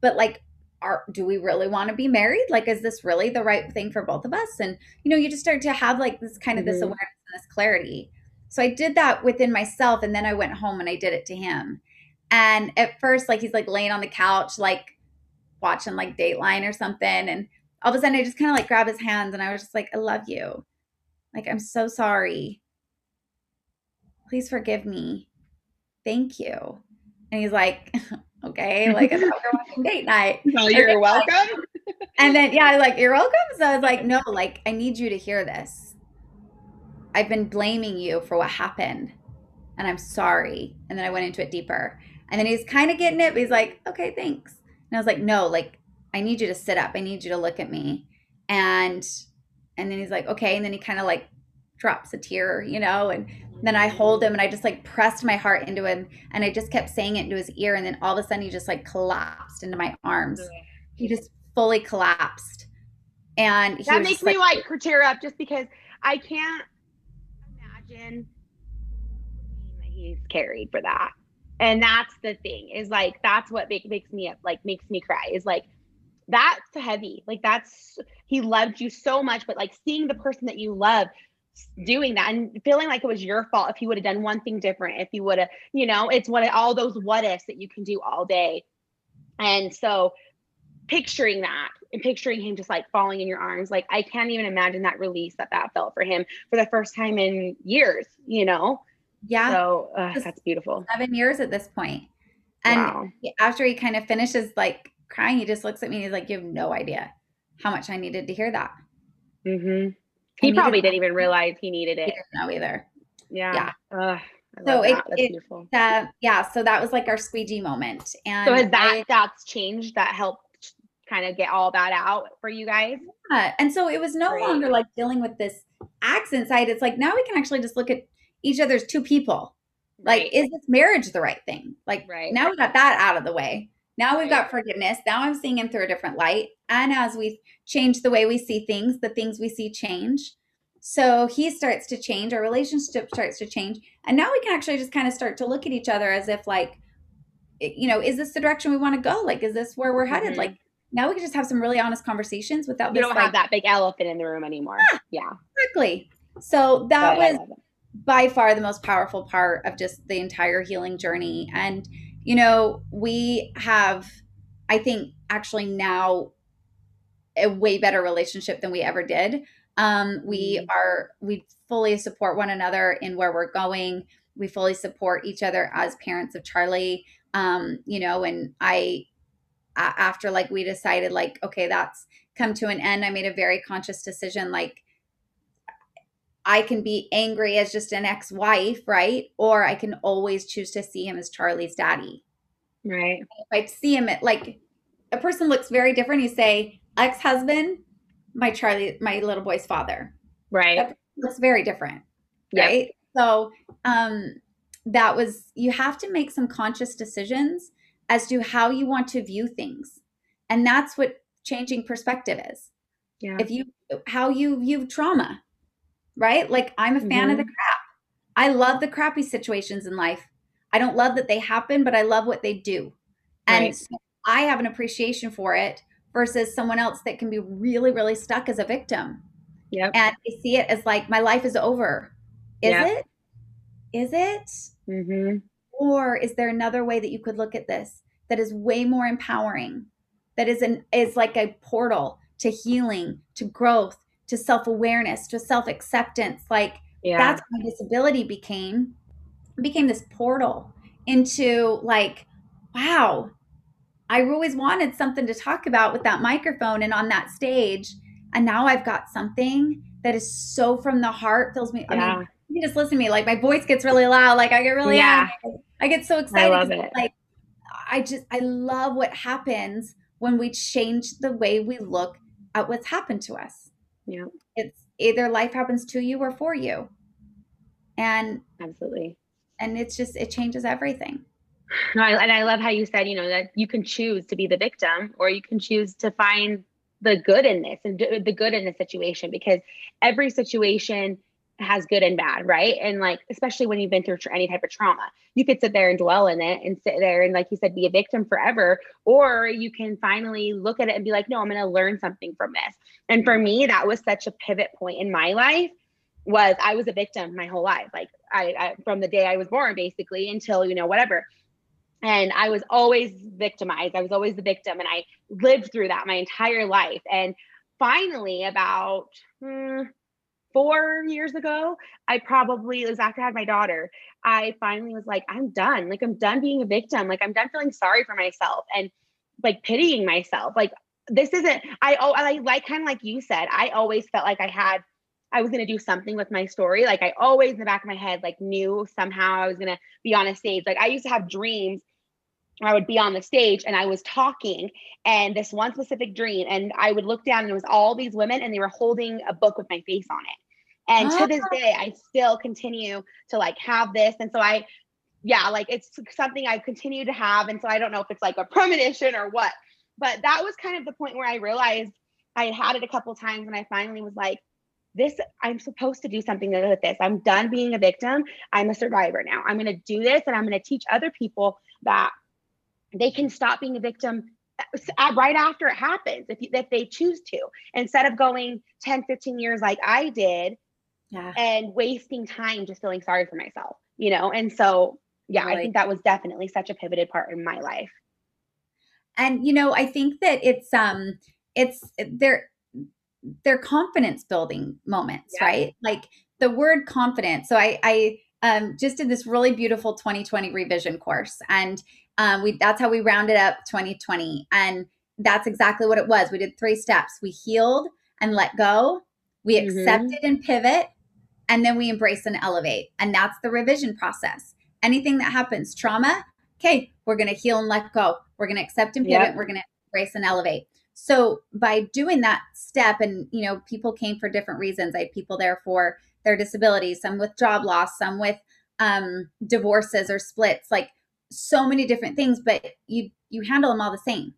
but like, are, do we really want to be married? Like, is this really the right thing for both of us? And, you know, you just start to have like this kind of mm-hmm. this awareness and this clarity. So I did that within myself. And then I went home and I did it to him. And at first, like, he's like laying on the couch, like watching like Dateline or something. And all of a sudden I just kind of like grab his hands and I was just like, I love you. Like, I'm so sorry. Please forgive me. Thank you. And he's like, okay. Like, I thought we were watching date night. Oh, you're welcome. Like, and then, yeah, like, you're welcome. So I was like, no, like, I need you to hear this. I've been blaming you for what happened and I'm sorry. And then I went into it deeper and then he's kind of getting it, but he's like, okay, thanks. And I was like, no, like, I need you to sit up. I need you to look at me. And, and then he's like, okay. And then he kind of like drops a tear, you know, and then I hold him and I just like pressed my heart into him and I just kept saying it into his ear. And then all of a sudden he just like collapsed into my arms. He just fully collapsed. And he that makes me like, like tear up just because I can't imagine that he's carried for that. And that's the thing is like, that's what make, makes me like, makes me cry is like, that's heavy. Like that's, he loved you so much, but like seeing the person that you love doing that and feeling like it was your fault if he would have done one thing different, if you would have, you know, it's one of all those what ifs that you can do all day. And so picturing that and picturing him just like falling in your arms, like I can't even imagine that release that that felt for him for the first time in years, you know? Yeah. So uh, that's beautiful. Seven years at this point. And wow. After he kind of finishes like crying, he just looks at me and he's like, you have no idea how much I needed to hear that. Mm-hmm. He probably didn't even realize he needed it. He didn't know either. Yeah. Yeah. Ugh, so it, that. That's it, beautiful. Uh, yeah. So that was like our squeegee moment. And so has that I, that's changed that helped kind of get all that out for you guys? Yeah. And so it was no Great. longer like dealing with this axe inside. It's like now we can actually just look at each other's two people. Like, right. Is this marriage the right thing? Like right. Now we got that out of the way. Now we've got forgiveness. Now I'm seeing him through a different light. And as we've changed the way we see things, the things we see change. So he starts to change. Our relationship starts to change. And now we can actually just kind of start to look at each other as if like, you know, is this the direction we want to go? Like, is this where we're headed? Mm-hmm. Like now we can just have some really honest conversations without this. You don't like, have that big elephant in the room anymore. Yeah, yeah. Exactly. So that but was by far the most powerful part of just the entire healing journey. And you know, we have, I think, actually now a way better relationship than we ever did. Um, we are, we fully support one another in where we're going. We fully support each other as parents of Charlie. Um, you know, and I, after like we decided like, okay, that's come to an end. I made a very conscious decision. Like I can be angry as just an ex-wife, right? Or I can always choose to see him as Charlie's daddy. Right. If I see him at like a person looks very different, you say ex-husband, my Charlie, my little boy's father. Right. That looks very different. Yep. Right. So um, that was, you have to make some conscious decisions as to how you want to view things. And that's what changing perspective is. Yeah. If you, how you view trauma. Right? Like I'm a fan mm-hmm. of the crap. I love the crappy situations in life. I don't love that they happen, but I love what they do. Right. And so I have an appreciation for it versus someone else that can be really, really stuck as a victim. Yep. And I see it as like, my life is over. Is yep. it? Is it? Mm-hmm. Or is there another way that you could look at this that is way more empowering? That is an, is like a portal to healing, to growth, to self-awareness, to self-acceptance. Like yeah. that's what my disability became. became this portal into like, wow, I always wanted something to talk about with that microphone and on that stage. And now I've got something that is so from the heart, fills me. Yeah. I mean, you just listen to me. Like my voice gets really loud. Like I get really, yeah. I get so excited. I love it. Like I just, I love what happens when we change the way we look at what's happened to us. Yeah. It's either life happens to you or for you. And absolutely. And it's just, it changes everything. No, and I love how you said, you know, that you can choose to be the victim or you can choose to find the good in this and the good in the situation, because every situation has good and bad, right? And like, especially when you've been through any type of trauma, you could sit there and dwell in it and sit there and, like you said, be a victim forever, or you can finally look at it and be like, no, I'm going to learn something from this. And for me, that was such a pivot point in my life. Was I was a victim my whole life, like I, I from the day I was born, basically, until, you know, whatever. And I was always victimized. I was always the victim. And I lived through that my entire life. And finally, about hmm, four years ago, I probably, it was after I had my daughter, I finally was like, I'm done. Like, I'm done being a victim. Like, I'm done feeling sorry for myself and like pitying myself. Like, this isn't, I, oh, I like, kind of like you said, I always felt like I had, I was going to do something with my story. Like I always in the back of my head, like knew somehow I was going to be on a stage. Like I used to have dreams where I would be on the stage and I was talking, and this one specific dream, and I would look down and it was all these women and they were holding a book with my face on it. And oh. to this day, I still continue to like have this. And so I, yeah, like it's something I continue to have. And so I don't know if it's like a premonition or what, but that was kind of the point where I realized I had had it a couple of times, and I finally was like, this, I'm supposed to do something with this. I'm done being a victim. I'm a survivor now. I'm going to do this, and I'm going to teach other people that they can stop being a victim right after it happens if, you, if they choose to, instead of going ten, fifteen years like I did yeah. and wasting time just feeling sorry for myself, you know? And so, yeah, right. I think that was definitely such a pivoted part in my life. And, you know, I think that it's, um, it's there, they're confidence building moments, yeah. right? Like the word confidence. So I, I, um, just did this really beautiful twenty twenty revision course, and, um, we, that's how we rounded up twenty twenty. And that's exactly what it was. We did three steps. We healed and let go. We mm-hmm. accepted and pivot, and then we embrace and elevate. And that's the revision process. Anything that happens, trauma. Okay. We're going to heal and let go. We're going to accept and pivot. Yep. We're going to embrace and elevate. So by doing that step, and, you know, people came for different reasons. I had people there for their disabilities, some with job loss, some with um, divorces or splits, like so many different things, but you, you handle them all the same.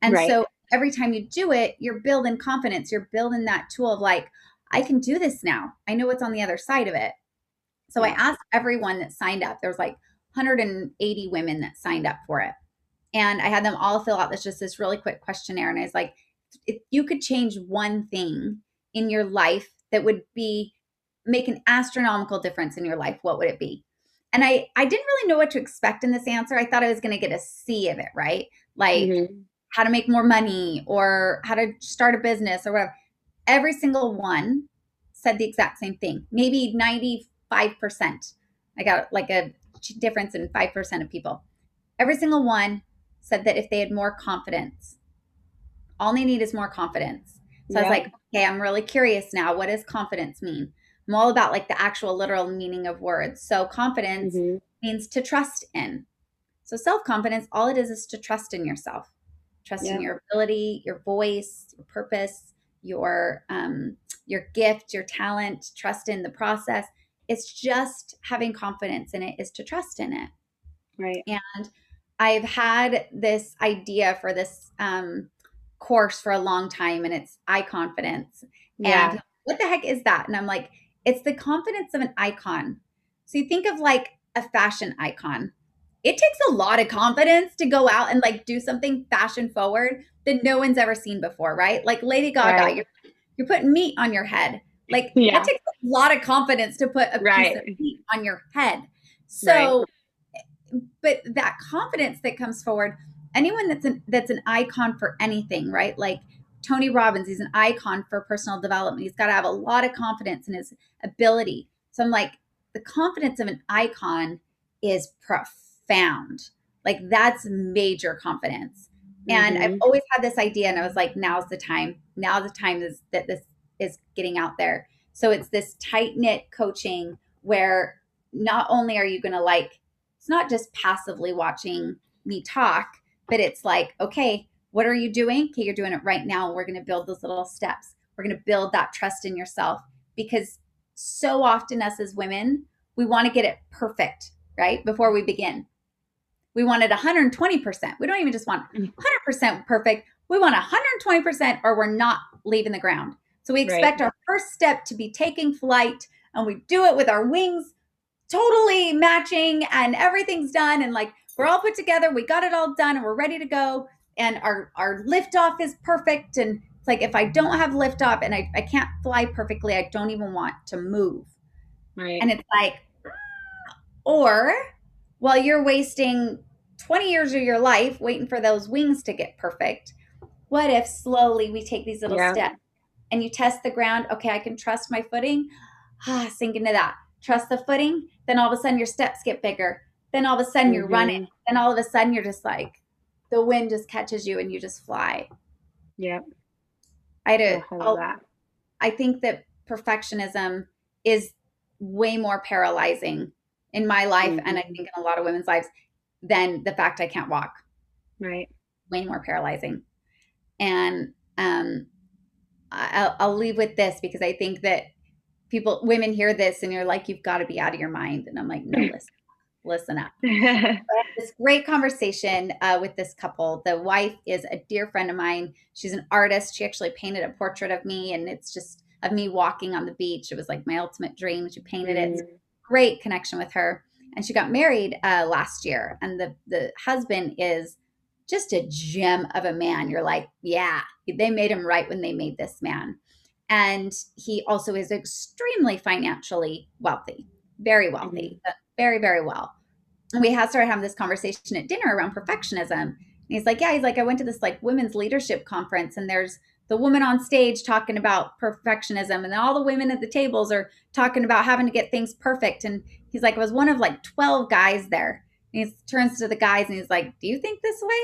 And right. so every time you do it, you're building confidence. You're building that tool of like, I can do this now. I know what's on the other side of it. So yeah. I asked everyone that signed up. There was like one hundred eighty women that signed up for it. And I had them all fill out this, just this really quick questionnaire. And I was like, if you could change one thing in your life that would be, make an astronomical difference in your life, what would it be? And I, I didn't really know what to expect in this answer. I thought I was going to get a C of it, right? Like mm-hmm. how to make more money or how to start a business or whatever. Every single one said the exact same thing. Maybe ninety-five percent. I got like a difference in five percent of people. Every single one said that if they had more confidence, all they need is more confidence. So yeah. I was like, okay, I'm really curious now. What does confidence mean? I'm all about like the actual literal meaning of words. So confidence mm-hmm. means to trust in. So self-confidence, all it is is to trust in yourself, trust yeah. in your ability, your voice, your purpose, your, um, your gift, your talent, trust in the process. It's just having confidence in it is to trust in it. Right. And I've had this idea for this um, course for a long time, and it's iConfidence. Yeah. And what the heck is that? And I'm like, it's the confidence of an icon. So you think of like a fashion icon. It takes a lot of confidence to go out and like do something fashion forward that no one's ever seen before, right? Like Lady Gaga, right. you're, you're putting meat on your head. Like yeah. that takes a lot of confidence to put a right. piece of meat on your head. So right. but that confidence that comes forward, anyone that's an, that's an icon for anything, right? Like Tony Robbins, he's an icon for personal development. He's got to have a lot of confidence in his ability. So I'm like, the confidence of an icon is profound. Like, that's major confidence. And mm-hmm. I've always had this idea, and I was like, now's the time. Now the time is that this is getting out there. So it's this tight-knit coaching where not only are you going to, like, it's not just passively watching me talk, but it's like, okay, what are you doing? Okay, you're doing it right now. We're going to build those little steps. We're going to build that trust in yourself, because so often us as women, we want to get it perfect, right? Before we begin. We wanted one hundred twenty percent. We don't even just want one hundred percent perfect. We want one hundred twenty percent, or we're not leaving the ground. So we expect right. our first step to be taking flight, and we do it with our wings totally matching, and everything's done, and like we're all put together. We got it all done, and we're ready to go. And our, our liftoff is perfect. And it's like, if I don't have liftoff and I, I can't fly perfectly, I don't even want to move. Right. And it's like, or well, you're wasting twenty years of your life waiting for those wings to get perfect. What if slowly we take these little yeah. steps, and you test the ground? Okay, I can trust my footing. Ah, sink into that. Trust the footing. Then all of a sudden your steps get bigger. Then all of a sudden you're mm-hmm. running. Then all of a sudden you're just like, the wind just catches you and you just fly. Yep. I do. I, love that. I think that perfectionism is way more paralyzing in my life, mm-hmm. and I think in a lot of women's lives, than the fact I can't walk. Right. Way more paralyzing. And um, I'll, I'll leave with this, because I think that people, women hear this and you're like, you've got to be out of your mind. And I'm like, no, listen, listen up. So I had this great conversation uh, with this couple. The wife is a dear friend of mine. She's an artist. She actually painted a portrait of me, and it's just of me walking on the beach. It was like my ultimate dream. She painted mm-hmm. it. Great connection with her. And she got married uh, last year. And the, the husband is just a gem of a man. You're like, yeah, they made him right when they made this man. And he also is extremely financially wealthy, very wealthy, mm-hmm. very, very well. And we had started having this conversation at dinner around perfectionism. And he's like, yeah, he's like, I went to this like women's leadership conference, and there's the woman on stage talking about perfectionism, and then all the women at the tables are talking about having to get things perfect. And he's like, I was one of like twelve guys there. And he turns to the guys and he's like, do you think this way?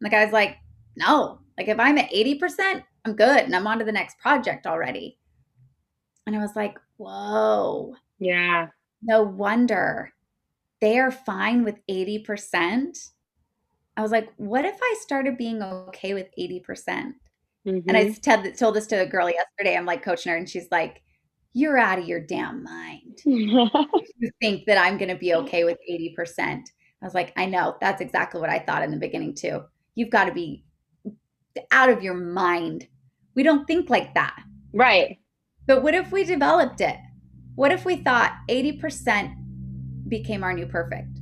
And the guy's like, no, like if I'm at eighty percent, I'm good. And I'm on to the next project already. And I was like, whoa. Yeah. No wonder they are fine with eighty percent. I was like, what if I started being okay with eighty percent? Mm-hmm. And I told, told this to a girl yesterday. I'm like coaching her, and she's like, you're out of your damn mind. You think that I'm going to be okay with eighty percent. I was like, I know. That's exactly what I thought in the beginning too. You've got to be out of your mind. We don't think like that. Right. But what if we developed it? What if we thought eighty percent became our new perfect?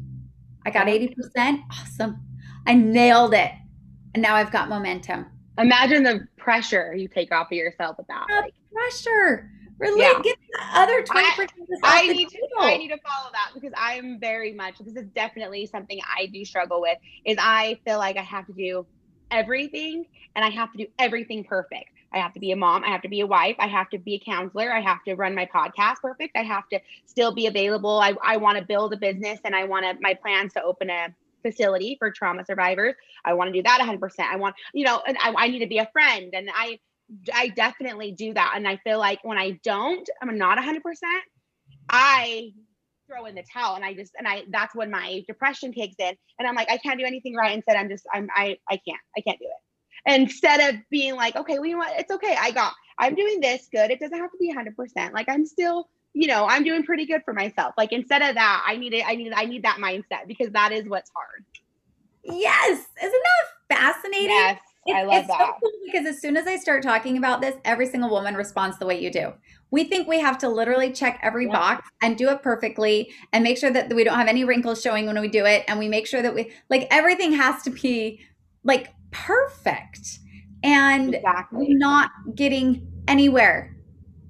I got eighty percent. Awesome. I nailed it. And now I've got momentum. Imagine the pressure you take off of yourself about that. Like, pressure. Really yeah. get the other twenty percent. I, I need to I need to follow that, because I am very much, this is definitely something I do struggle with, is I feel like I have to do everything, and I have to do everything perfect. I have to be a mom. I have to be a wife. I have to be a counselor. I have to run my podcast perfect. I have to still be available. I, I want to build a business, and I want to, my plans to open a facility for trauma survivors. I want to do that one hundred percent. I want, you know, and I, I need to be a friend. And I, I definitely do that. And I feel like when I don't, I'm not one hundred percent, I throw in the towel, and I just, and I, that's when my depression kicks in, and I'm like, I can't do anything right. Instead, I'm just, I'm, I, I can't, I can't do it. Instead of being like, okay, well, you know what? It's okay. I got, I'm doing this good. It doesn't have to be one hundred percent. Like, I'm still, you know, I'm doing pretty good for myself. Like, instead of that, I need it. I need, I need that mindset, because that is what's hard. Yes. Isn't that fascinating? Yes. It's, I love it's that. So cool, because as soon as I start talking about this, every single woman responds the way you do. We think we have to literally check every yeah. box and do it perfectly, and make sure that we don't have any wrinkles showing when we do it. And we make sure that we, like, everything has to be like perfect, and exactly. not getting anywhere.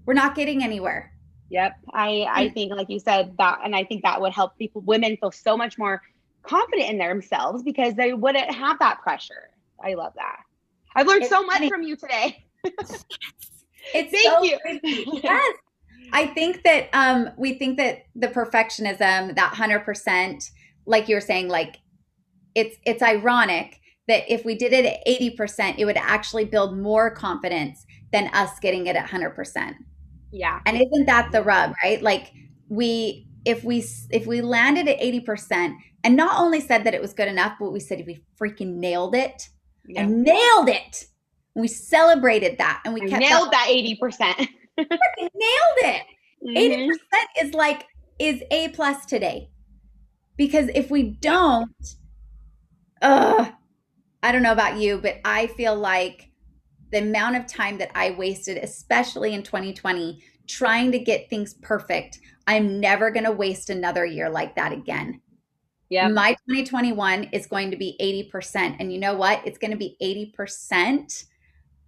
We're not getting anywhere. Yep. I, I think, like you said, that, and I think that would help people, women feel so much more confident in themselves, because they wouldn't have that pressure. I love that. I've learned it's so much funny. From you today. Yes. It's Thank so you. Yes. I think that um, we think that the perfectionism, that one hundred percent, like you were saying, like it's, it's ironic that if we did it at eighty percent, it would actually build more confidence than us getting it at one hundred percent. Yeah. And isn't that the rub, right? Like we, if we, if we landed at eighty percent and not only said that it was good enough, but we said we freaking nailed it yeah. and nailed it. We celebrated that and we kept nailed up. that eighty percent. Freaking nailed it. Mm-hmm. eighty percent is like, is A plus today. Because if we don't, uh, I don't know about you, but I feel like the amount of time that I wasted, especially in twenty twenty, trying to get things perfect, I'm never going to waste another year like that again. Yeah. My twenty twenty-one is going to be eighty percent. And you know what? It's going to be eighty percent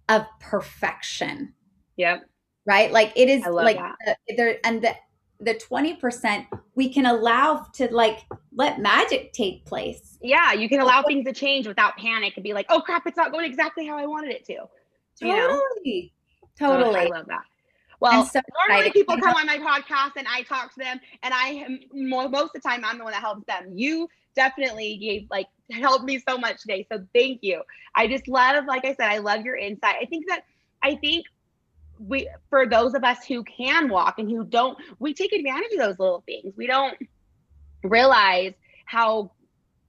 of perfection. Yep. Right? Like it is like the, the, and the, the twenty percent we can allow to like, let magic take place. Yeah. You can allow like, things to change without panic and be like, oh crap, it's not going exactly how I wanted it to. Totally. You know? Totally. Oh, I love that. Well, so normally people come on my podcast and I talk to them and I am more, most of the time I'm the one that helps them. You definitely gave like helped me so much today. So thank you. I just love, like I said, I love your insight. I think that, I think we, for those of us who can walk and who don't, we take advantage of those little things. We don't realize how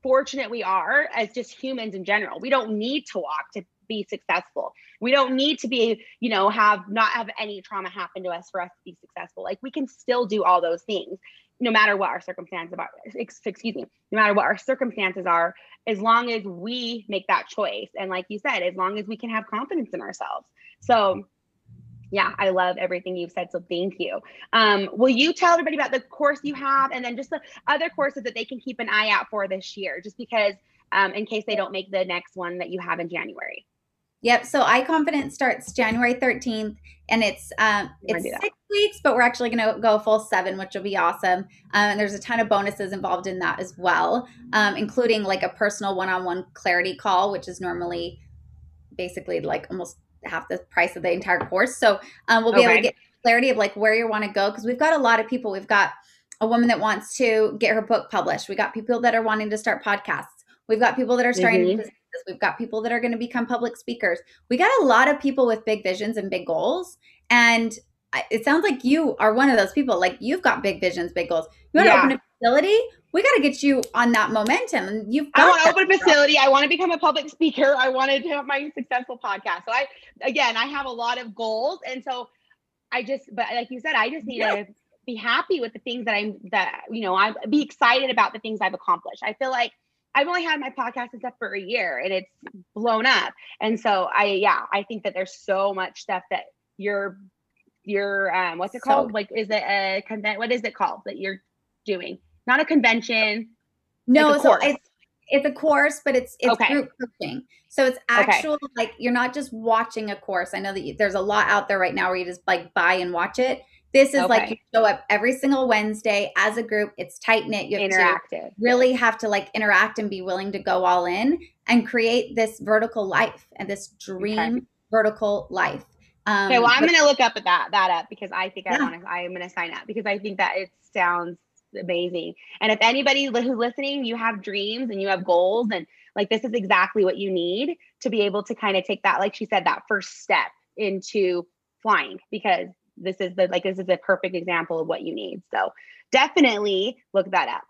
fortunate we are as just humans in general. We don't need to walk to be successful. We don't need to be, you know, have not have any trauma happen to us for us to be successful. Like we can still do all those things, no matter what our circumstances are, excuse me, no matter what our circumstances are, as long as we make that choice. And like you said, as long as we can have confidence in ourselves. So yeah, I love everything you've said. So thank you. Um, will you tell everybody about the course you have and then just the other courses that they can keep an eye out for this year, just because um, in case they don't make the next one that you have in January? Yep. So iConfidence starts January thirteenth and it's, um, it's six weeks, but we're actually going to go full seven, which will be awesome. Um, and there's a ton of bonuses involved in that as well, um, including like a personal one-on-one clarity call, which is normally basically like almost half the price of the entire course. So um, we'll be okay. able to get clarity of like where you want to go. Cause we've got a lot of people. We've got a woman that wants to get her book published. We got people that are wanting to start podcasts. We've got people that are starting mm-hmm. to We've got people that are going to become public speakers. We got a lot of people with big visions and big goals. And it sounds like you are one of those people. Like you've got big visions, big goals. You want yeah. to open a facility? We got to get you on that momentum. And you've got I want to open a facility. I want to become a public speaker. I want to have my successful podcast. So I, again, I have a lot of goals. And so I just, but like you said, I just need yes. to be happy with the things that I'm, that, you know, I be excited about the things I've accomplished. I feel like I've only had my podcast and stuff for a year and it's blown up. And so I, yeah, I think that there's so much stuff that you're, you're, um, what's it so, called? Like, is it a convent? What is it called that you're doing? Not a convention. No, it's a course, so it's, it's a course but it's, it's okay. group coaching. So it's actual, okay. like, you're not just watching a course. I know that you, there's a lot out there right now where you just like buy and watch it. This is okay. like you show up every single Wednesday as a group. It's tight knit. You have Interactive. to really have to like interact and be willing to go all in and create this vertical life and this dream okay. vertical life. Um, okay, well, I'm going to look up at that that up because I think yeah. I want to. I am going to sign up because I think that it sounds amazing. And if anybody who's listening, you have dreams and you have goals, and like this is exactly what you need to be able to kind of take that, like she said, that first step into flying because. This is the, like, this is a perfect example of what you need. So definitely look that up.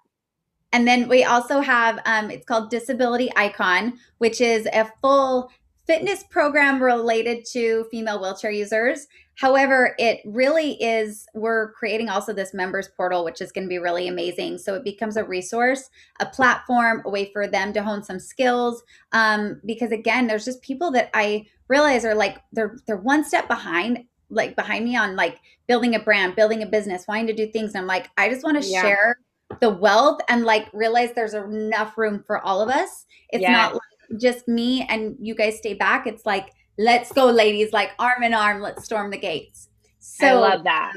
And then we also have, um, it's called Disability Icon, which is a full fitness program related to female wheelchair users. However, it really is, we're creating also this members portal, which is going to be really amazing. So it becomes a resource, a platform, a way for them to hone some skills. Um, because again, there's just people that I realize are like, they're, they're one step behind like behind me on like building a brand, building a business, wanting to do things. And I'm like, I just want to yeah. share the wealth and like realize there's enough room for all of us. It's yeah. not like just me and you guys stay back. It's like, let's go ladies, like arm in arm, let's storm the gates. So I love that.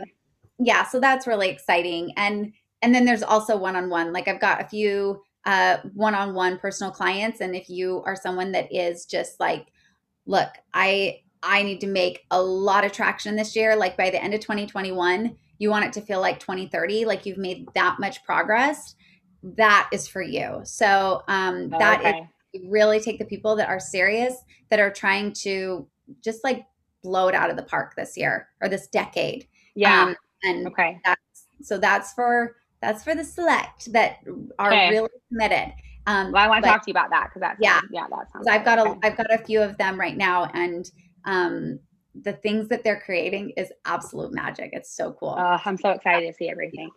Yeah. So that's really exciting. And, and then there's also one-on-one, like I've got a few uh, one-on-one personal clients. And if you are someone that is just like, look, I, I need to make a lot of traction this year. Like by the end of twenty twenty-one, you want it to feel like twenty thirty, like you've made that much progress. that is for you. So um, oh, that okay. is really take the people that are serious, that are trying to just like blow it out of the park this year or this decade. Yeah. Um, and okay. that's, so that's for, that's for the select that are okay. really committed. Um, well, I want to talk to you about that. Cause that's, yeah, yeah, that sounds so I've got okay. a, I've got a few of them right now. And um, the things that they're creating is absolute magic. It's so cool. Uh, I'm so excited to see everything.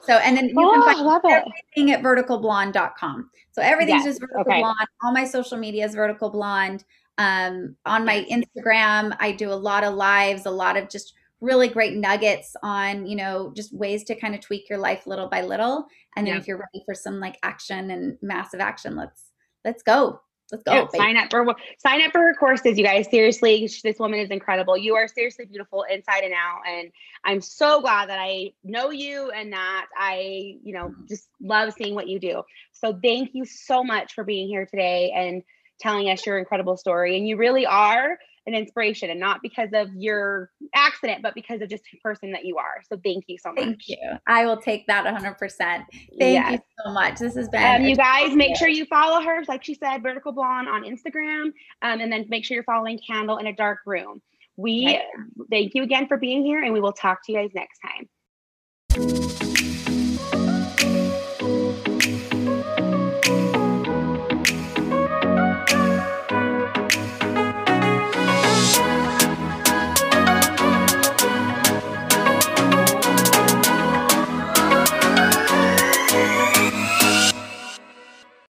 So, and then you oh, can find everything it. at vertical blonde dot com. So everything's yes. just Vertical okay. Blonde. All my social media is Vertical Blonde. Um, on my Instagram, I do a lot of lives, a lot of just really great nuggets on, you know, just ways to kind of tweak your life little by little. And then yeah. if you're ready for some like action and massive action, let's, let's go. Let's go. Yeah, sign up for, sign up for her courses, you guys. Seriously, this woman is incredible. You are seriously beautiful inside and out. And I'm so glad that I know you and that I, you know, just love seeing what you do. So thank you so much for being here today and telling us your incredible story. And you really are an inspiration, and not because of your accident, but because of just the person that you are. So thank you so much. Thank you. I will take that one hundred percent. Thank yes. you so much. This has been. Um, you guys, make sure you follow her. Like she said, Vertical Blonde on Instagram, um, and then make sure you're following Candle in a Dark Room. We okay. thank you again for being here, and we will talk to you guys next time.